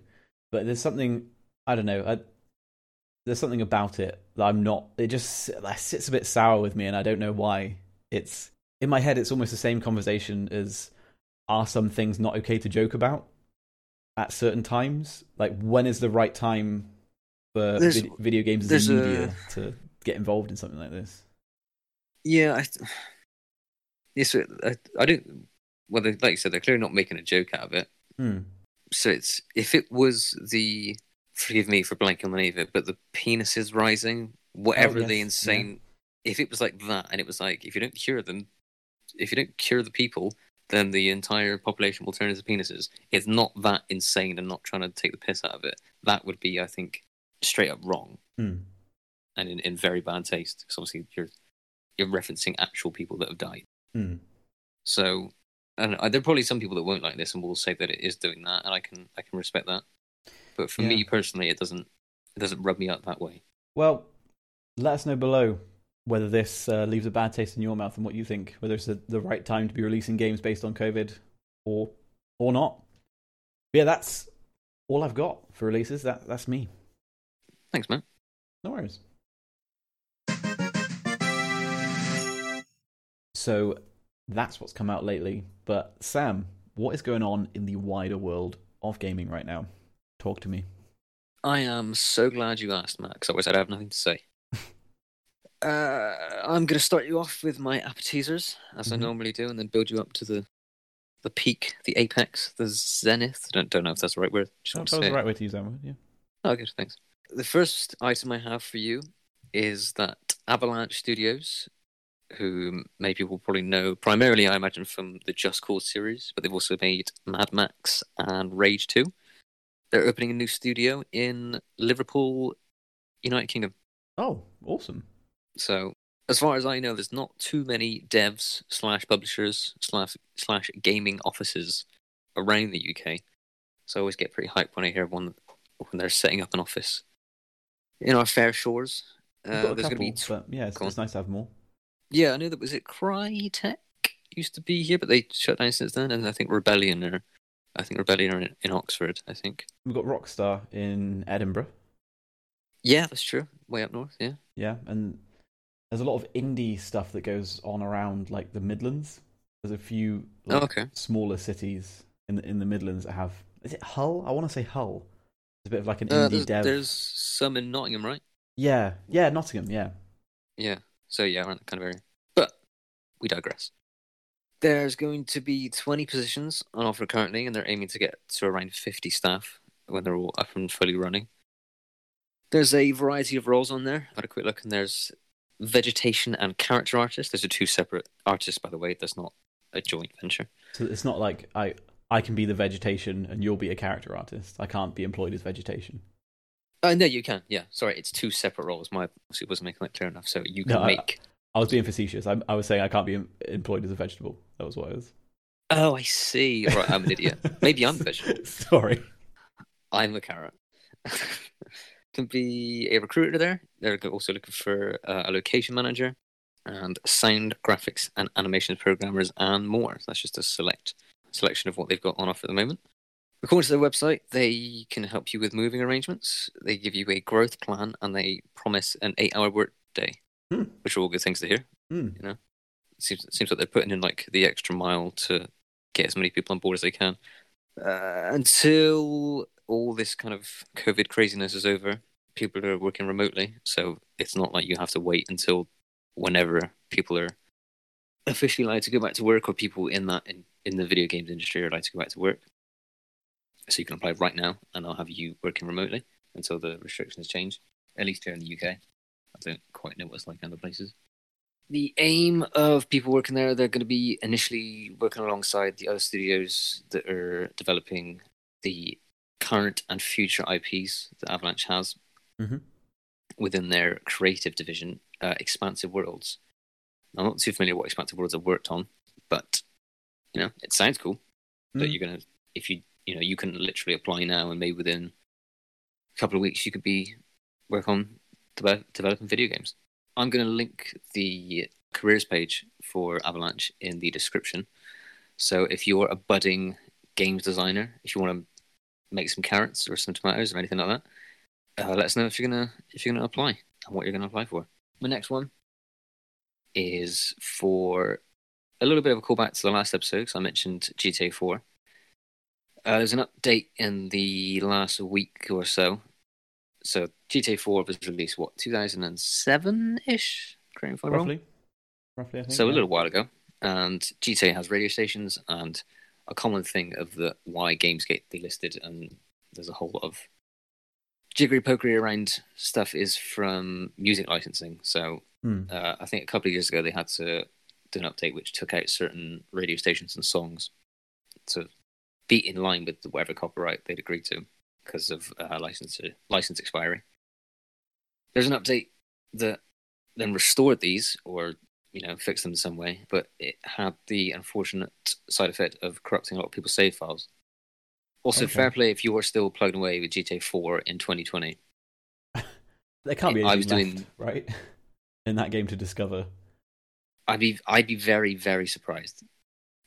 but there's something, I don't know... I, There's something about it that I'm not... It just it sits a bit sour with me, and I don't know why. It's in my head, it's almost the same conversation as, are some things not okay to joke about at certain times? Like, when is the right time for vid- video games as a media a... to get involved in something like this? Yeah, I... Yes, I, I don't... Well, they, like you said, they're clearly not making a joke out of it. Hmm. So it's... If it was the... Forgive me for blanking on the name of it, but the penis is rising, whatever oh, yes. the insane... Yeah. If it was like that, and it was like, if you don't cure them, if you don't cure the people, then the entire population will turn into penises. It's not that insane and not trying to take the piss out of it. That would be, I think, straight up wrong. Hmm. And in, in very bad taste, because obviously you're, you're referencing actual people that have died. Hmm. So, I don't know, there are probably some people that won't like this and will say that it is doing that, and I can I can respect that. But for yeah. me personally, it doesn't it doesn't rub me up that way. Well, let us know below whether this uh, leaves a bad taste in your mouth and what you think, whether it's the, the right time to be releasing games based on COVID or or not. But yeah, that's all I've got for releases. That that's me. Thanks, man. No worries. So that's what's come out lately. But Sam, what is going on in the wider world of gaming right now? Talk to me. I am so glad you asked, Matt, because I always said I have nothing to say. uh, I'm going to start you off with my appetizers, as mm-hmm. I normally do, and then build you up to the the peak, the apex, the zenith. I don't, don't know if that's the right word. Just want to say that's the right way to use that word, yeah. Oh, good, thanks. The first item I have for you is that Avalanche Studios who many people probably know primarily, I imagine, from the Just Cause series, but they've also made Mad Max and Rage two. They're opening a new studio in Liverpool, United Kingdom. Oh, awesome. So, as far as I know, there's not too many devs slash publishers slash slash gaming offices around the U K. So I always get pretty hyped when I hear everyone when they're setting up an office. In our fair shores, uh, there's going to be... T- but yeah, it's, it's nice to have more. Yeah, I know that was it. Crytek used to be here, but they shut down since then. And I think Rebellion are, I think Rebellion are in, in Oxford, I think. We've got Rockstar in Edinburgh. Yeah, that's true. Way up north, yeah. Yeah, and there's a lot of indie stuff that goes on around, like, the Midlands. There's a few like, oh, okay. smaller cities in the, in the Midlands that have... Is it Hull? I want to say Hull. It's a bit of like an uh, indie there's, dev. There's some in Nottingham, right? Yeah. Yeah, Nottingham, yeah. Yeah. So, yeah, around that kind of area. But we digress. There's going to be twenty positions on offer currently, and they're aiming to get to around fifty staff when they're all up and fully running. There's a variety of roles on there. I had a quick look, and there's vegetation and character artists. Those are two separate artists, by the way. That's not a joint venture. So it's not like I I can be the vegetation and you'll be a character artist. I can't be employed as vegetation. Uh, no, you can. Yeah, sorry, it's two separate roles. My it wasn't making that clear enough. So you can no, make. I, I was being facetious. I, I was saying I can't be employed as a vegetable. That was what I was. Oh, I see. Right, I'm an idiot. Maybe I'm a vegetable. Sorry, I'm a carrot. Can be a recruiter there. They're also looking for uh, a location manager and sound, graphics and animation programmers and more. So that's just a select selection of what they've got on offer at the moment. According to their website, they can help you with moving arrangements. They give you a growth plan and they promise an eight-hour work day, hmm. which are all good things to hear. Hmm. You know, it seems, it seems like they're putting in like the extra mile to get as many people on board as they can. Uh, until... all this kind of COVID craziness is over, people are working remotely, so it's not like you have to wait until whenever people are officially allowed to go back to work or people in that in, in the video games industry are allowed to go back to work. So you can apply right now and I'll have you working remotely until the restrictions change, at least here in the U K. I don't quite know what it's like in other places. The aim of people working there, they're going to be initially working alongside the other studios that are developing the current and future I Ps that Avalanche has mm-hmm. within their creative division, uh, Expansive Worlds. I'm not too familiar what Expansive Worlds I've worked on, but you know, it sounds cool mm-hmm. that you're gonna if you you know you can literally apply now and maybe within a couple of weeks you could be work on de- developing video games. I'm gonna link the careers page for Avalanche in the description. So if you're a budding games designer, if you want to make some carrots or some tomatoes or anything like that. Uh, let us know if you're gonna if you're gonna apply and what you're gonna apply for. The next one is for a little bit of a callback to the last episode because I mentioned G T A four. Uh, there's an update in the last week or so. So G T A four was released what two thousand seven ish, correct me if I'm wrong. Roughly, roughly. I think, so yeah. A little while ago, and G T A has radio stations and. A common thing of the why games get delisted, and there's a whole lot of jiggery pokery around stuff, is from music licensing. So mm. uh, I think a couple of years ago they had to do an update which took out certain radio stations and songs to be in line with whatever copyright they'd agreed to because of uh, license license expiry. There's an update that then restored these or. You know, fix them in some way, but it had the unfortunate side effect of corrupting a lot of people's save files. Also, okay. Fair play if you are still plugged away with G T A four in twenty twenty. There can't be anything I was left, doing, right? In that game to discover. I'd be, I'd be very, very surprised.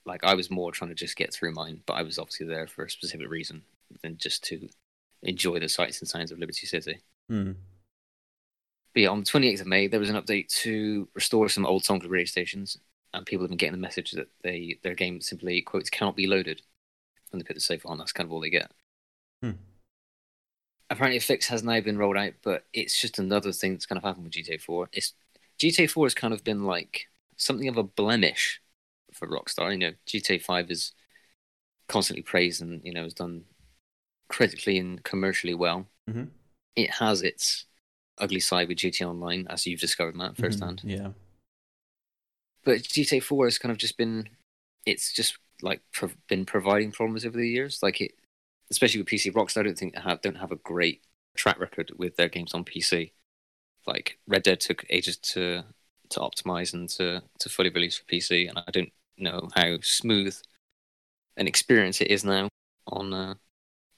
Like, I was more trying to just get through mine, but I was obviously there for a specific reason than just to enjoy the sights and sounds of Liberty City. Mm. But yeah, on the twenty-eighth of May, there was an update to restore some old songs to radio stations, and people have been getting the message that they their game simply, quotes, cannot be loaded. And they put the save on, that's kind of all they get. Hmm. Apparently a fix has now been rolled out, but it's just another thing that's kind of happened with G T A four. It's, G T A four has kind of been like something of a blemish for Rockstar. You know, G T A five is constantly praised and, you know, has done critically and commercially well. Mm-hmm. It has its ugly side with G T A Online, as you've discovered, Matt, firsthand. Mm, yeah. But G T A four has kind of just been, it's just like pro- been providing problems over the years. Like it, especially with P C, Rockstar I don't think have don't have a great track record with their games on P C. Like Red Dead took ages to to optimize and to, to fully release for P C, and I don't know how smooth an experience it is now on uh,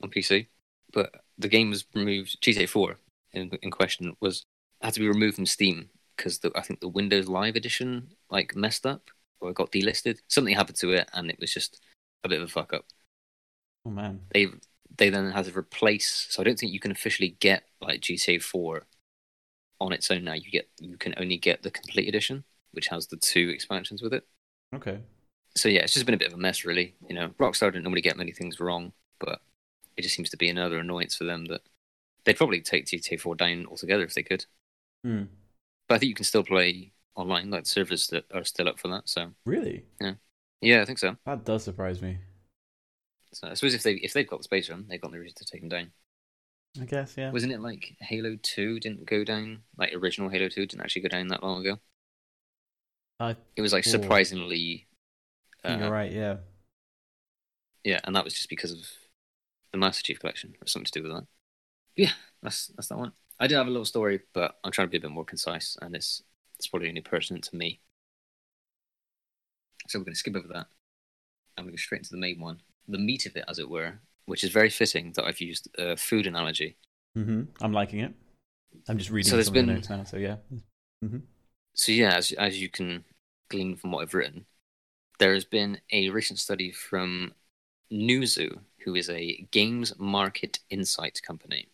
on P C. But the game was removed. G T A four in, in question was had to be removed from Steam because I think the Windows Live Edition like messed up or got delisted. Something happened to it, and it was just a bit of a fuck up. Oh man! They they then had to replace. So I don't think you can officially get like G T A four on its own now. You get you can only get the complete edition, which has the two expansions with it. Okay. So yeah, it's just been a bit of a mess, really. You know, Rockstar don't normally get many things wrong, but it just seems to be another annoyance for them that they'd probably take G T A four down altogether if they could. Hmm. But I think you can still play online, like the servers that are still up for that. So really, yeah, yeah, I think so. That does surprise me. So I suppose if they if they've got the space room, they've got no reason to take them down. I guess, yeah. Wasn't it like Halo two didn't go down? Like original Halo two didn't actually go down that long ago. Uh, it was like surprisingly. Uh, You're right, yeah. Yeah, and that was just because of the Master Chief Collection, or something to do with that. Yeah, that's that's that one. I did have a little story, but I'm trying to be a bit more concise, and it's it's probably only pertinent to me. So we're going to skip over that, and we go straight into the main one, the meat of it, as it were, which is very fitting that I've used a food analogy. Mm-hmm. I'm liking it. I'm just reading so some been... of the notes now, so yeah. Mm-hmm. So yeah, as as you can glean from what I've written, there has been a recent study from Newzoo, who is a games market insight company.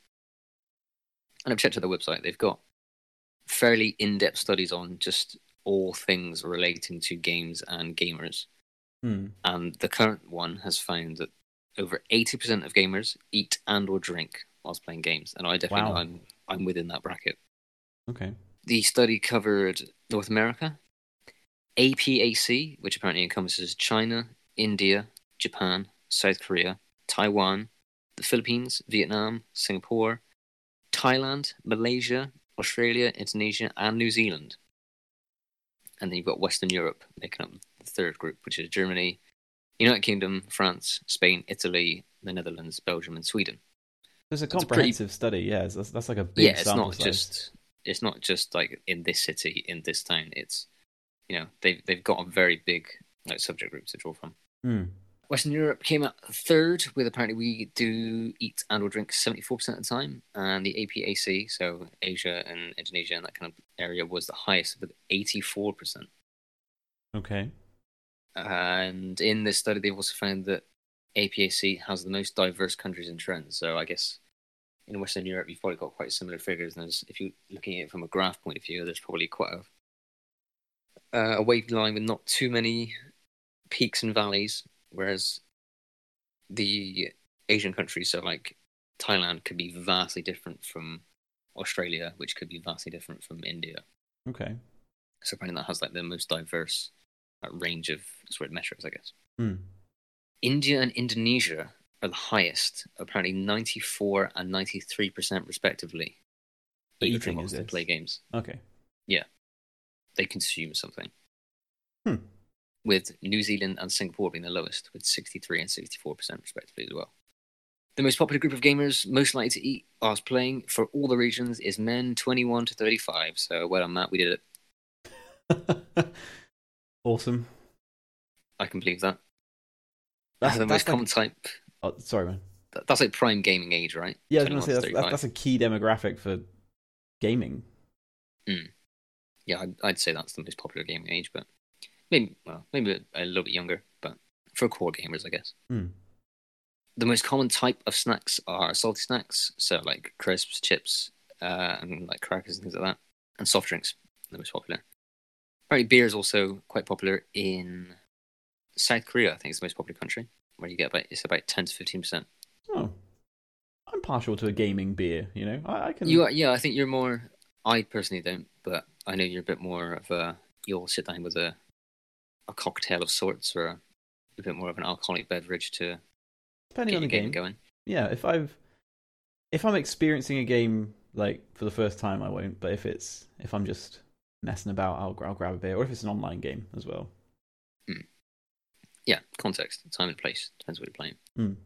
And I've checked out their website. They've got fairly in-depth studies on just all things relating to games and gamers. Mm. And the current one has found that over eighty percent of gamers eat and or drink whilst playing games. And I definitely wow. I'm, I'm within that bracket. Okay. The study covered North America, A PAC, which apparently encompasses China, India, Japan, South Korea, Taiwan, the Philippines, Vietnam, Singapore, Thailand, Malaysia, Australia, Indonesia, and New Zealand. And then you've got Western Europe making up the third group, which is Germany, United Kingdom, France, Spain, Italy, the Netherlands, Belgium, and Sweden. It's a comprehensive it's a pretty... study, yeah. That's, that's like a big yeah, sample size. Yeah, it's, it's not just like in this city, in this town. It's You know, they've, they've got a very big like subject group to draw from. Mm. Western Europe came out third, with apparently we do eat and or drink seventy-four percent of the time. And the A PAC, so Asia and Indonesia and that kind of area, was the highest with eighty-four percent. Okay. And in this study, they've also found that A PAC has the most diverse countries and trends. So I guess in Western Europe, you've probably got quite similar figures. And if you're looking at it from a graph point of view, there's probably quite a Uh, a wavy line with not too many peaks and valleys, whereas the Asian countries, so like Thailand, could be vastly different from Australia, which could be vastly different from India. Okay. So apparently that has like the most diverse uh, range of sort of metros, I guess. Mm. India and Indonesia are the highest, apparently ninety-four and ninety-three percent respectively. But you think they play games. Okay. Yeah. They consume something. Hmm. With New Zealand and Singapore being the lowest, with sixty-three and sixty-four percent respectively as well. The most popular group of gamers most likely to eat whilst playing for all the regions is men twenty-one to thirty-five. So well done, Matt, we did it. Awesome. I can believe that. That's, that's the most that's common like... type. Oh, sorry, man. That, that's like prime gaming age, right? Yeah, I was going to say that's, that's a key demographic for gaming. Hmm. Yeah, I'd, I'd say that's the most popular gaming age, but maybe well, maybe a little bit younger, but for core gamers, I guess. Mm. The most common type of snacks are salty snacks, so like crisps, chips, uh, and like crackers and things like that, and soft drinks are the most popular. Apparently, beer is also quite popular in South Korea. I think it's the most popular country, where you get about it's about ten to fifteen percent. Oh, I'm partial to a gaming beer. You know, I, I can. You are, yeah, I think you're more. I personally don't, but I know you're a bit more of a... You'll sit down with a a cocktail of sorts or a, a bit more of an alcoholic beverage to Depending get on the game going. Yeah, if I've... If I'm experiencing a game, like, for the first time, I won't. But if it's... If I'm just messing about, I'll, I'll grab a beer. Or if it's an online game as well. Mm. Yeah, context, time and place. Depends what you're playing. Mm.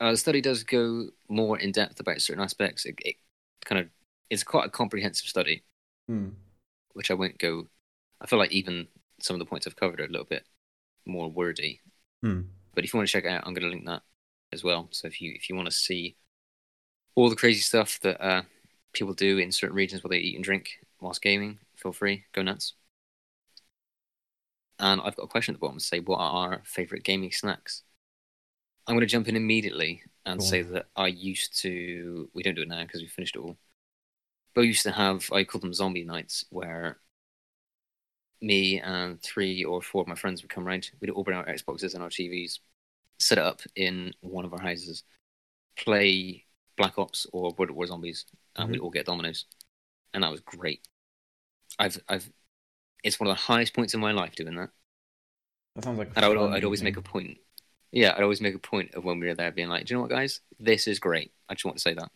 Uh, the study does go more in depth about certain aspects. It, it kind of is quite a comprehensive study, mm. which I won't go... I feel like even some of the points I've covered are a little bit more wordy. Mm. But if you want to check it out, I'm going to link that as well. So if you if you want to see all the crazy stuff that uh, people do in certain regions where they eat and drink whilst gaming, feel free, go nuts. And I've got a question at the bottom to say, what are our favourite gaming snacks? I'm going to jump in immediately and cool. say that I used to... We don't do it now because we finished it all. But I used to have... I call them zombie nights, where me and three or four of my friends would come around. We'd all bring our Xboxes and our T Vs, set it up in one of our houses, play Black Ops or World War Zombies, and mm-hmm. we'd all get dominoes. And that was great. I've... I've It's one of the highest points in my life doing that. That sounds like a And I would, I'd always make a point. Yeah, I'd always make a point of when we were there being like, do you know what, guys? This is great. I just want to say that.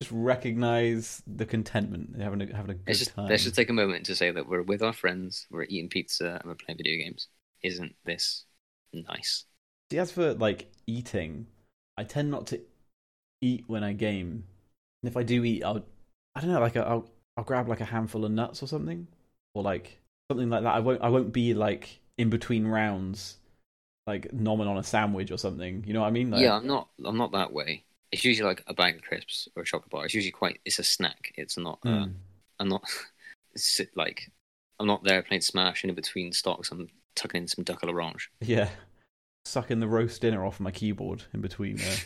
Just recognise the contentment and having a, having a good let's just, time. Let's just take a moment to say that we're with our friends, we're eating pizza, and we're playing video games. Isn't this nice? See, as for like eating, I tend not to eat when I game. And if I do eat, I'll, I don't know, like I'll... I'll grab like a handful of nuts or something, or like something like that. I won't. I won't be like in between rounds, like nomming on a sandwich or something. You know what I mean? Like, yeah, I'm not. I'm not that way. It's usually like a bag of crisps or a chocolate bar. It's usually quite. It's a snack. It's not. Mm. Uh, I'm not. like, I'm not there playing Smash and in between stocks. I'm tucking in some duck à l'orange. Yeah, sucking the roast dinner off my keyboard in between. Uh,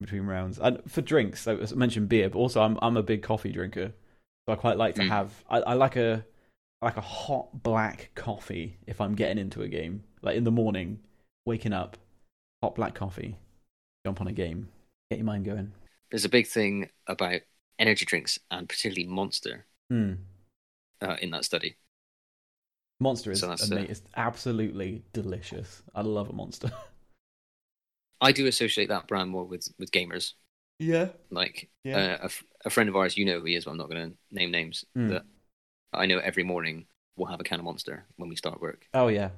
in between rounds. And for drinks, I mentioned beer, but also I'm I'm a big coffee drinker. So I quite like to have. Mm. I, I like a like a hot black coffee if I'm getting into a game. Like in the morning, waking up, hot black coffee, jump on a game, get your mind going. There's a big thing about energy drinks and particularly Monster mm. uh, in that study. Monster is so amazing. Uh, it's absolutely delicious. I love a Monster. I do associate that brand more with, with gamers. Yeah. Like yeah. Uh, a, f- a friend of ours, you know who he is, but I'm not going to name names, mm. that I know every morning we'll have a can of Monster when we start work. Oh, yeah.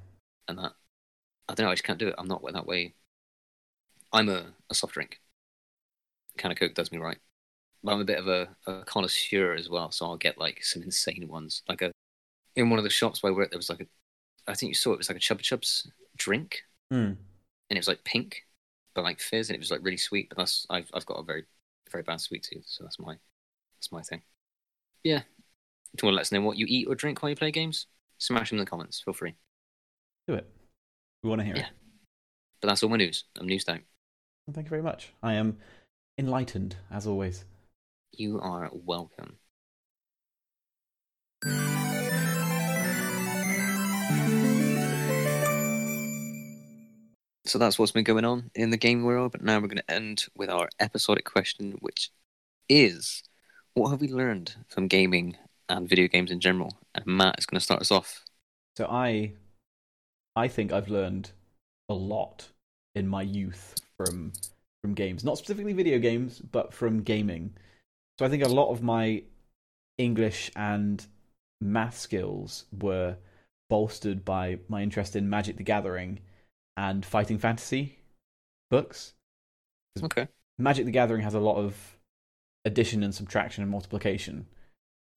And that, I don't know, I just can't do it. I'm not that way. I'm a, a soft drink. A can of Coke does me right. But I'm a bit of a, a connoisseur as well, so I'll get like some insane ones. Like a, in one of the shops where I worked, there was like a, I think you saw it, it was like a Chupa Chups drink. Mm. And it was like pink. But like fizz, and it was like really sweet. But that's I've I've got a very very bad sweet tooth, so that's my that's my thing. Yeah, if you want to let us know what you eat or drink while you play games, smash them in the comments. Feel free. Do it. We want to hear yeah. it. But that's all my news. I'm news down. Well, thank you very much. I am enlightened as always. You are welcome. So that's what's been going on in the game world, but now we're going to end with our episodic question, which is, what have we learned from gaming and video games in general? And Matt is going to start us off. So I I think I've learned a lot in my youth from from games. Not specifically video games, but from gaming. So I think a lot of my English and math skills were bolstered by my interest in Magic the Gathering and Fighting Fantasy books. Okay. Magic the Gathering has a lot of addition and subtraction and multiplication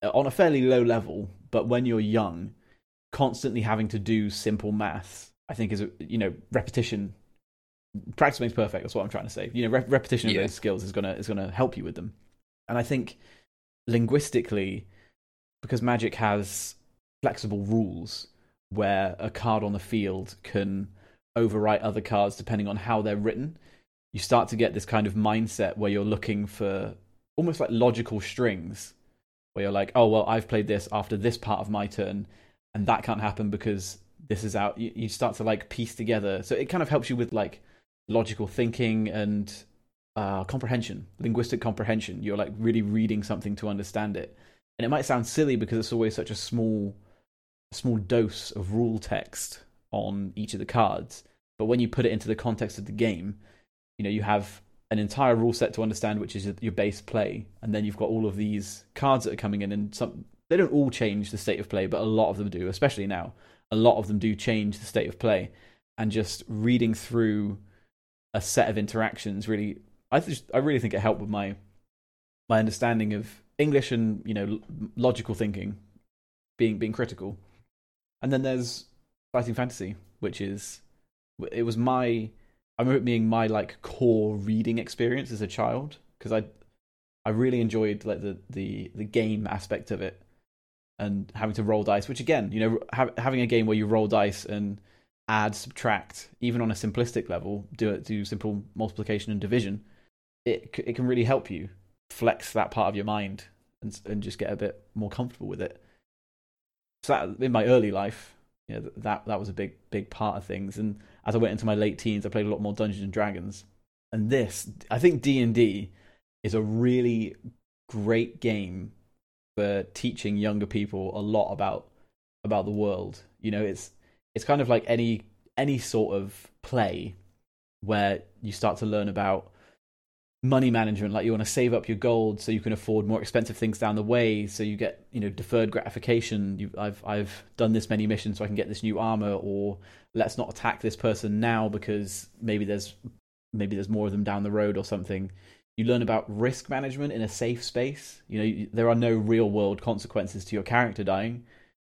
on a fairly low level, but when you're young, constantly having to do simple maths, I think is, a, you know, repetition. Practice makes perfect, that's what I'm trying to say. You know, rep- repetition of yeah. those skills is going to is gonna help you with them. And I think linguistically, because Magic has flexible rules where a card on the field can overwrite other cards depending on how they're written, you start to get this kind of mindset where you're looking for almost like logical strings, where you're like, oh, well, I've played this after this part of my turn, and that can't happen because this is out. You start to like piece together. So it kind of helps you with like logical thinking and uh, comprehension, linguistic comprehension. You're like really reading something to understand it. And it might sound silly because it's always such a small, small dose of rule text on each of the cards, but when you put it into the context of the game, you know, you have an entire rule set to understand, which is your base play. And then you've got all of these cards that are coming in, and some, they don't all change the state of play, but a lot of them do, especially now. A lot of them do change the state of play. And just reading through a set of interactions really, I just, I really think it helped with my my understanding of English and, you know, logical thinking, being being critical. And then there's Fighting Fantasy, which is, it was my, I remember it being my like core reading experience as a child, because I I really enjoyed like the, the, the game aspect of it and having to roll dice, which again, you know, ha- having a game where you roll dice and add, subtract, even on a simplistic level, do it, do simple multiplication and division, it it can really help you flex that part of your mind and and just get a bit more comfortable with it. So that, in my early life, you know, that that was a big big part of things. And as I went into my late teens, I played a lot more Dungeons and Dragons. And this, I think D and D is a really great game for teaching younger people a lot about about the world. You know, it's it's kind of like any any sort of play where you start to learn about money management, like you want to save up your gold so you can afford more expensive things down the way, so you get, you know, deferred gratification. You, I've I've done this many missions so I can get this new armor, or let's not attack this person now because maybe there's maybe there's more of them down the road or something. You learn about risk management in a safe space. You know, you, there are no real world consequences to your character dying,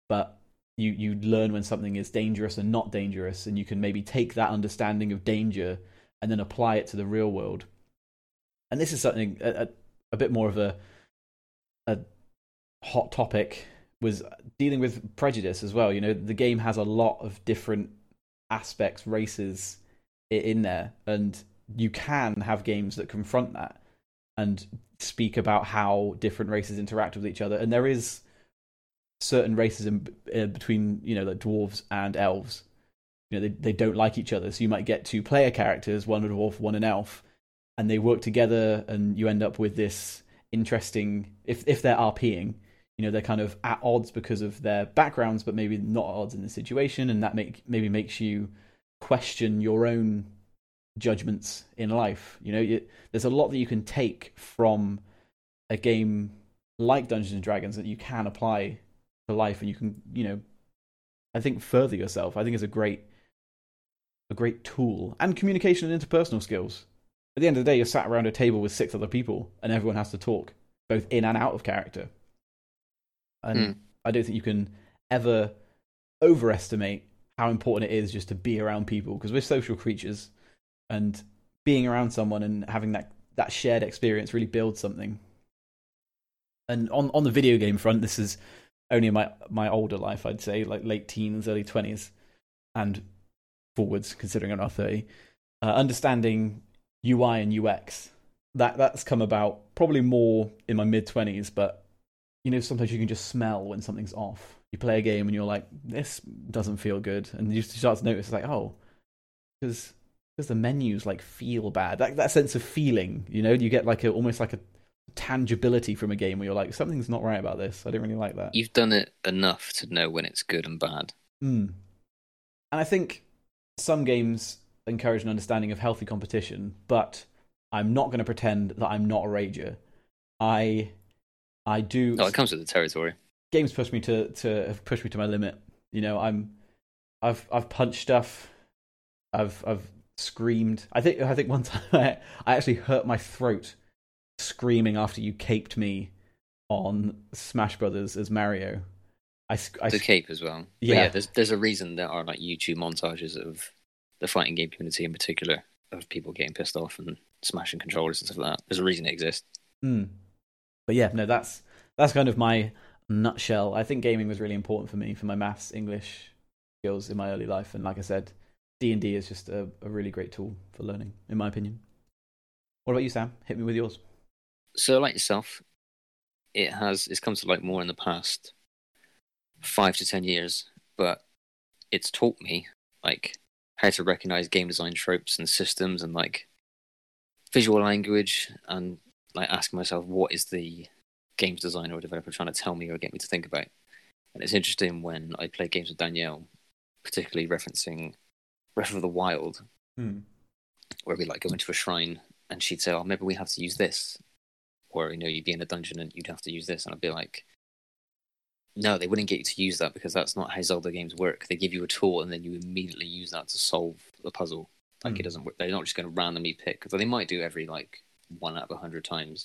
but you you learn when something is dangerous and not dangerous, and you can maybe take that understanding of danger and then apply it to the real world. And this is something a, a bit more of a a hot topic, was dealing with prejudice as well. You know, the game has a lot of different aspects, races in there, and you can have games that confront that and speak about how different races interact with each other. And there is certain races in, uh, between, you know, like dwarves and elves. You know, they they don't like each other, so you might get two player characters, one a dwarf, one an elf. And they work together, and you end up with this interesting, if if they're RPing, you know, they're kind of at odds because of their backgrounds, but maybe not at odds in the situation, and that make maybe makes you question your own judgments in life. You know, you, there's a lot that you can take from a game like Dungeons and Dragons that you can apply to life, and you can, you know, I think further yourself. I think it's a great a great tool, and communication and interpersonal skills. At the end of the day, you're sat around a table with six other people, and everyone has to talk, both in and out of character. And mm. I don't think you can ever overestimate how important it is just to be around people, because we're social creatures, and being around someone and having that, that shared experience really builds something. And on, on the video game front, this is only in my, my older life, I'd say, like late teens, early twenties, and forwards, considering I'm now thirty. Uh, understanding U I and U X, that that's come about probably more in my mid-twenties, but you know, sometimes you can just smell when something's off. You play a game and you're like, this doesn't feel good, and you start to notice, like, oh, because because the menus like feel bad. That that sense of feeling, you know, you get like a almost like a tangibility from a game where you're like, something's not right about this. I don't really like that. You've done it enough to know when it's good and bad. Mm. And I think some games encourage an understanding of healthy competition, but I'm not going to pretend that I'm not a rager. I I do... Oh, it comes with the territory. Games push me to, to have pushed me to my limit. You know, I'm I've I've punched stuff. I've I've screamed. I think I think one time I, I actually hurt my throat screaming after you caped me on Smash Brothers as Mario. I, I the cape as well. Yeah. yeah, there's there's a reason there are like YouTube montages of the fighting game community in particular, of people getting pissed off and smashing controllers and stuff like that. There's a reason it exists. Mm. But yeah, no, that's that's kind of my nutshell. I think gaming was really important for me, for my maths, English skills in my early life. And like I said, D and D is just a, a really great tool for learning, in my opinion. What about you, Sam? Hit me with yours. So like yourself, it has it's come to like more in the past five to ten years, but it's taught me like how to recognize game design tropes and systems, and like visual language, and like asking myself, what is the games designer or developer trying to tell me or get me to think about? And it's interesting when I play games with Danielle, particularly referencing Breath of the Wild, mm. where we like go into a shrine and she'd say, oh, maybe we have to use this. Or, you know, you'd be in a dungeon and you'd have to use this. And I'd be like, no, they wouldn't get you to use that because that's not how Zelda games work. They give you a tool and then you immediately use that to solve the puzzle. Like, mm. it doesn't work. They're not just going to randomly pick, because they might do every, like, one out of a hundred times.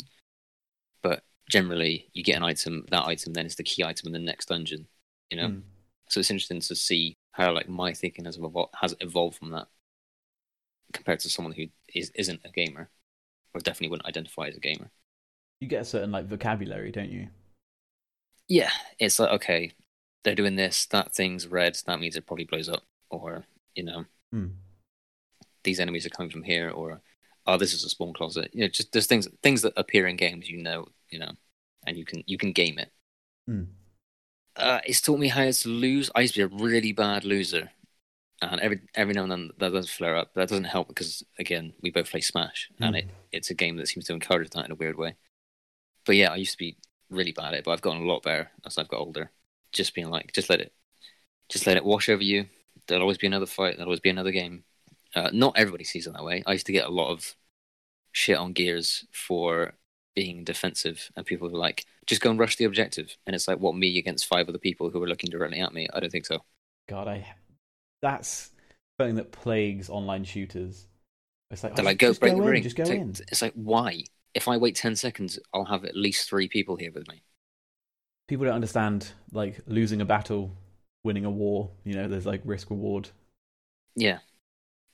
But generally, you get an item, that item then is the key item in the next dungeon, you know? Mm. So it's interesting to see how, like, my thinking has evolved, has evolved from that compared to someone who is, isn't a gamer, or definitely wouldn't identify as a gamer. You get a certain, like, vocabulary, don't you? Yeah, it's like, okay, they're doing this, that thing's red, that means it probably blows up, or, you know, mm. these enemies are coming from here, or, oh, this is a spawn closet. You know, just there's things things that appear in games, you know, you know, and you can you can game it. Mm. Uh, it's taught me how to lose. I used to be a really bad loser. And every every now and then that does flare up. That doesn't help because, again, we both play Smash, mm. and it, it's a game that seems to encourage that in a weird way. But yeah, I used to be really bad at it, but I've gotten a lot better as I've got older. Just being like, just let it, just let it wash over you. There'll always be another fight. There'll always be another game. Uh, not everybody sees it that way. I used to get a lot of shit on Gears for being defensive, and people were like, just go and rush the objective. And it's like, what, me against five other people who are looking directly at me? I don't think so. God, I that's something that plagues online shooters. It's like, oh, like just, go just, break go the in, just go it's in. Like, it's like, why? If I wait ten seconds, I'll have at least three people here with me. People don't understand, like, losing a battle, winning a war, you know, there's, like, risk-reward. Yeah.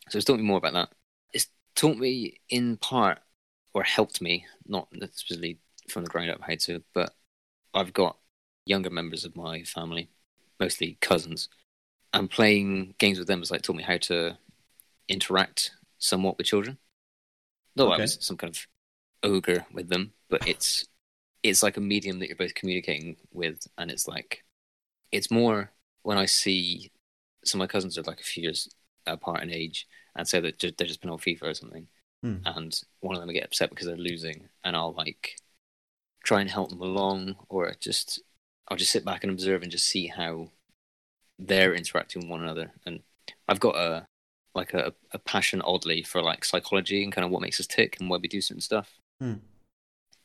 So it's taught me more about that. It's taught me in part, or helped me, not necessarily from the ground up how to, but I've got younger members of my family, mostly cousins, and playing games with them has, like, taught me how to interact somewhat with children. Though okay. I was some kind of ogre with them, but it's it's like a medium that you're both communicating with, and it's like, it's more when I see, so my cousins are, like, a few years apart in age, and so they're just, they're just been on FIFA or something, mm. and one of them will get upset because they're losing, and I'll, like, try and help them along, or just I'll just sit back and observe and just see how they're interacting with one another. And I've got a like a, a passion, oddly, for, like, psychology and kind of what makes us tick and why we do certain stuff, mm.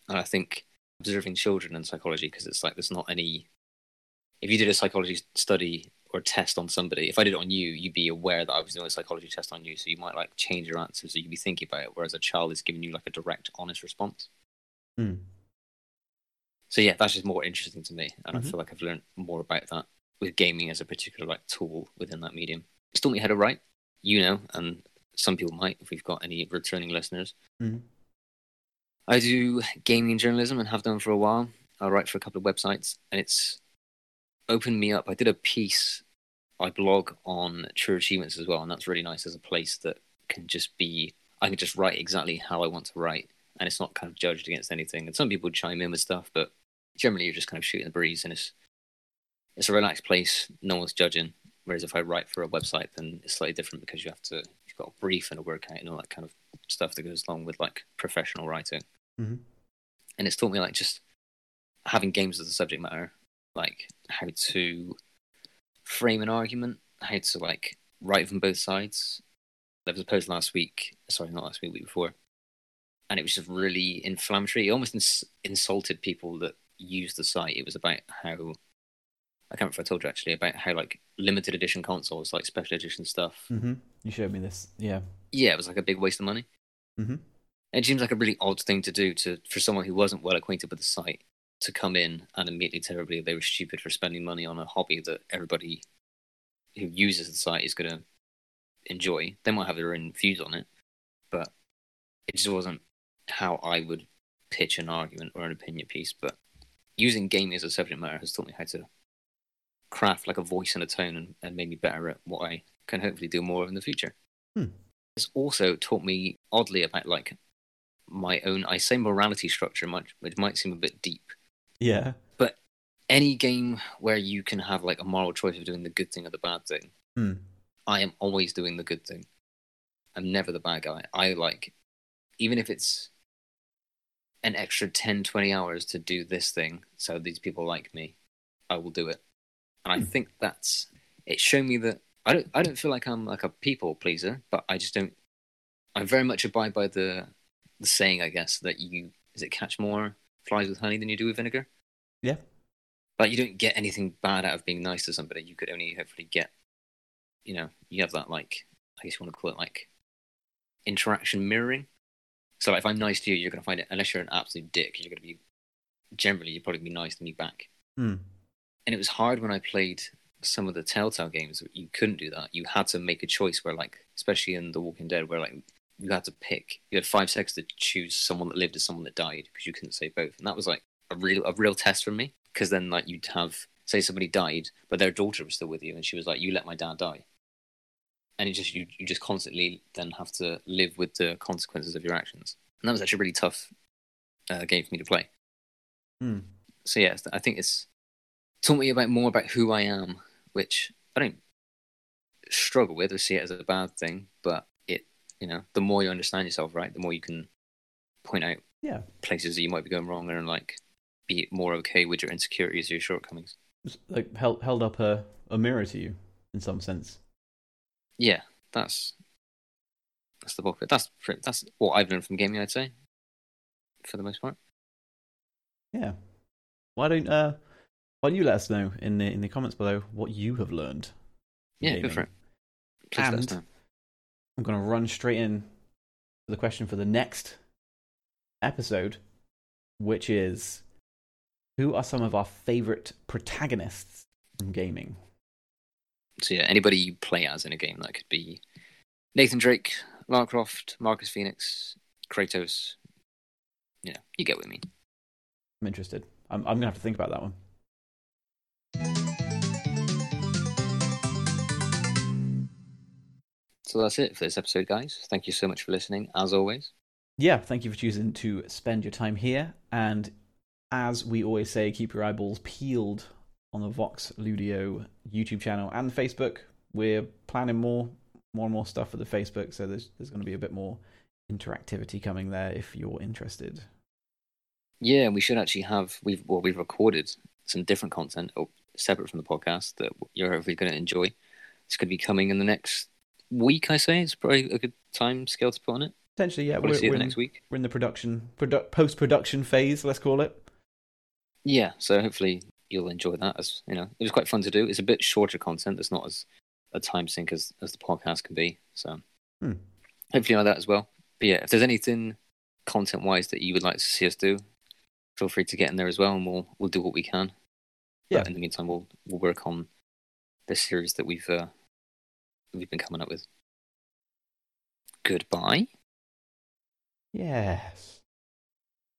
and I think observing children and psychology, because it's like, there's not any, if you did a psychology study or test on somebody, if I did it on you, you'd be aware that I was doing a psychology test on you, so you might, like, change your answers, so you'd be thinking about it, whereas a child is giving you, like, a direct, honest response. Mm. So yeah, that's just more interesting to me, and mm-hmm. I feel like I've learned more about that with gaming as a particular, like, tool within that medium. It's taught me how to write, you know, and some people might, if we've got any returning listeners. Mm-hmm. I do gaming journalism and have done for a while. I write for a couple of websites, and it's opened me up. I did a piece, I blog on True Achievements as well, and that's really nice as a place that can just be, I can just write exactly how I want to write, and it's not kind of judged against anything. And some people chime in with stuff, but generally you're just kind of shooting the breeze, and it's it's a relaxed place, no one's judging. Whereas if I write for a website, then it's slightly different, because you have to, you've got a brief and a workout and all that kind of stuff that goes along with, like, professional writing. Mm-hmm. And it's taught me, like, just having games as a subject matter, like, how to frame an argument, how to, like, write from both sides. There was a post last week, sorry, not last week, week before, and it was just really inflammatory. It almost ins- insulted people that used the site. It was about how, I can't remember if I told you actually, about how, like, limited edition consoles, like special edition stuff. Mm-hmm. You showed me this, yeah. Yeah, it was like a big waste of money. Mm-hmm. It seems like a really odd thing to do to for someone who wasn't well acquainted with the site to come in and immediately tell everybody they were stupid for spending money on a hobby that everybody who uses the site is going to enjoy. They might have their own views on it, but it just wasn't how I would pitch an argument or an opinion piece. But using gaming as a subject matter has taught me how to craft, like, a voice and a tone, and, and made me better at what I can hopefully do more of in the future. Hmm. It's also taught me, oddly, about, like, my own, I say morality structure, much, which might seem a bit deep. Yeah. But any game where you can have, like, a moral choice of doing the good thing or the bad thing, hmm. I am always doing the good thing. I'm never the bad guy. I, like, even if it's an extra ten, twenty hours to do this thing so these people like me, I will do it. And I hmm. think that's, it's shown me that, I don't I don't feel like I'm, like, a people pleaser, but I just don't, I very much abide by the the saying, I guess, that you, is it catch more flies with honey than you do with vinegar? Yeah. Like, you don't get anything bad out of being nice to somebody. You could only hopefully get, you know, you have that, like, I guess you want to call it, like, interaction mirroring. So, like, if I'm nice to you, you're going to find it, unless you're an absolute dick, you're going to be, generally, you'll probably be nice to me back. Mm. And it was hard when I played some of the Telltale games. You couldn't do that. You had to make a choice where, like, especially in The Walking Dead, where, like, you had to pick. You had five seconds to choose someone that lived or someone that died, because you couldn't say both. And that was, like, a real a real test for me. Because then, like, you'd have, say somebody died, but their daughter was still with you, and she was like, you let my dad die. And it just you, you just constantly then have to live with the consequences of your actions. And that was actually a really tough uh, game for me to play. Mm. So, yeah, I think it's taught me about more about who I am, which I don't struggle with or see it as a bad thing, but it, you know, the more you understand yourself, right, the more you can point out yeah. places that you might be going wrong and, like, be more okay with your insecurities or your shortcomings. Like, held, held up a, a mirror to you, in some sense. Yeah, that's that's the bulk of it. That's, that's what I've learned from gaming, I'd say, for the most part. Yeah. Why don't uh, why don't you let us know in the in the comments below what you have learned? Yeah, gaming. Go for it. Please and let us know. I'm going to run straight in to the question for the next episode, which is, who are some of our favourite protagonists from gaming? So yeah, anybody you play as in a game. That could be Nathan Drake, Lara Croft, Marcus Phoenix, Kratos. Yeah, you get what I mean. I'm interested. I'm, I'm going to have to think about that one. So that's it for this episode, guys. Thank you so much for listening, as always. Yeah, thank you for choosing to spend your time here. And as we always say, keep your eyeballs peeled on the Vox Ludio YouTube channel and Facebook. We're planning more more and more stuff for the Facebook, so there's there's going to be a bit more interactivity coming there if you're interested. Yeah, we should actually have, we've well, we've recorded some different content or separate from the podcast that you're hopefully going to enjoy. It's going to be coming in the next week, I say. It's probably a good time scale to put on it. Potentially, yeah. We'll see it next week. We're in the production, produ- post-production phase, let's call it. Yeah, so hopefully you'll enjoy that. As you know, it was quite fun to do. It's a bit shorter content. It's not as a time sink as, as the podcast can be. So hmm. hopefully you like that as well. But yeah, if there's anything content-wise that you would like to see us do, feel free to get in there as well, and we'll we'll do what we can. Yeah. But in the meantime, we'll we'll work on this series that we've uh, we've been coming up with. Goodbye. Yes.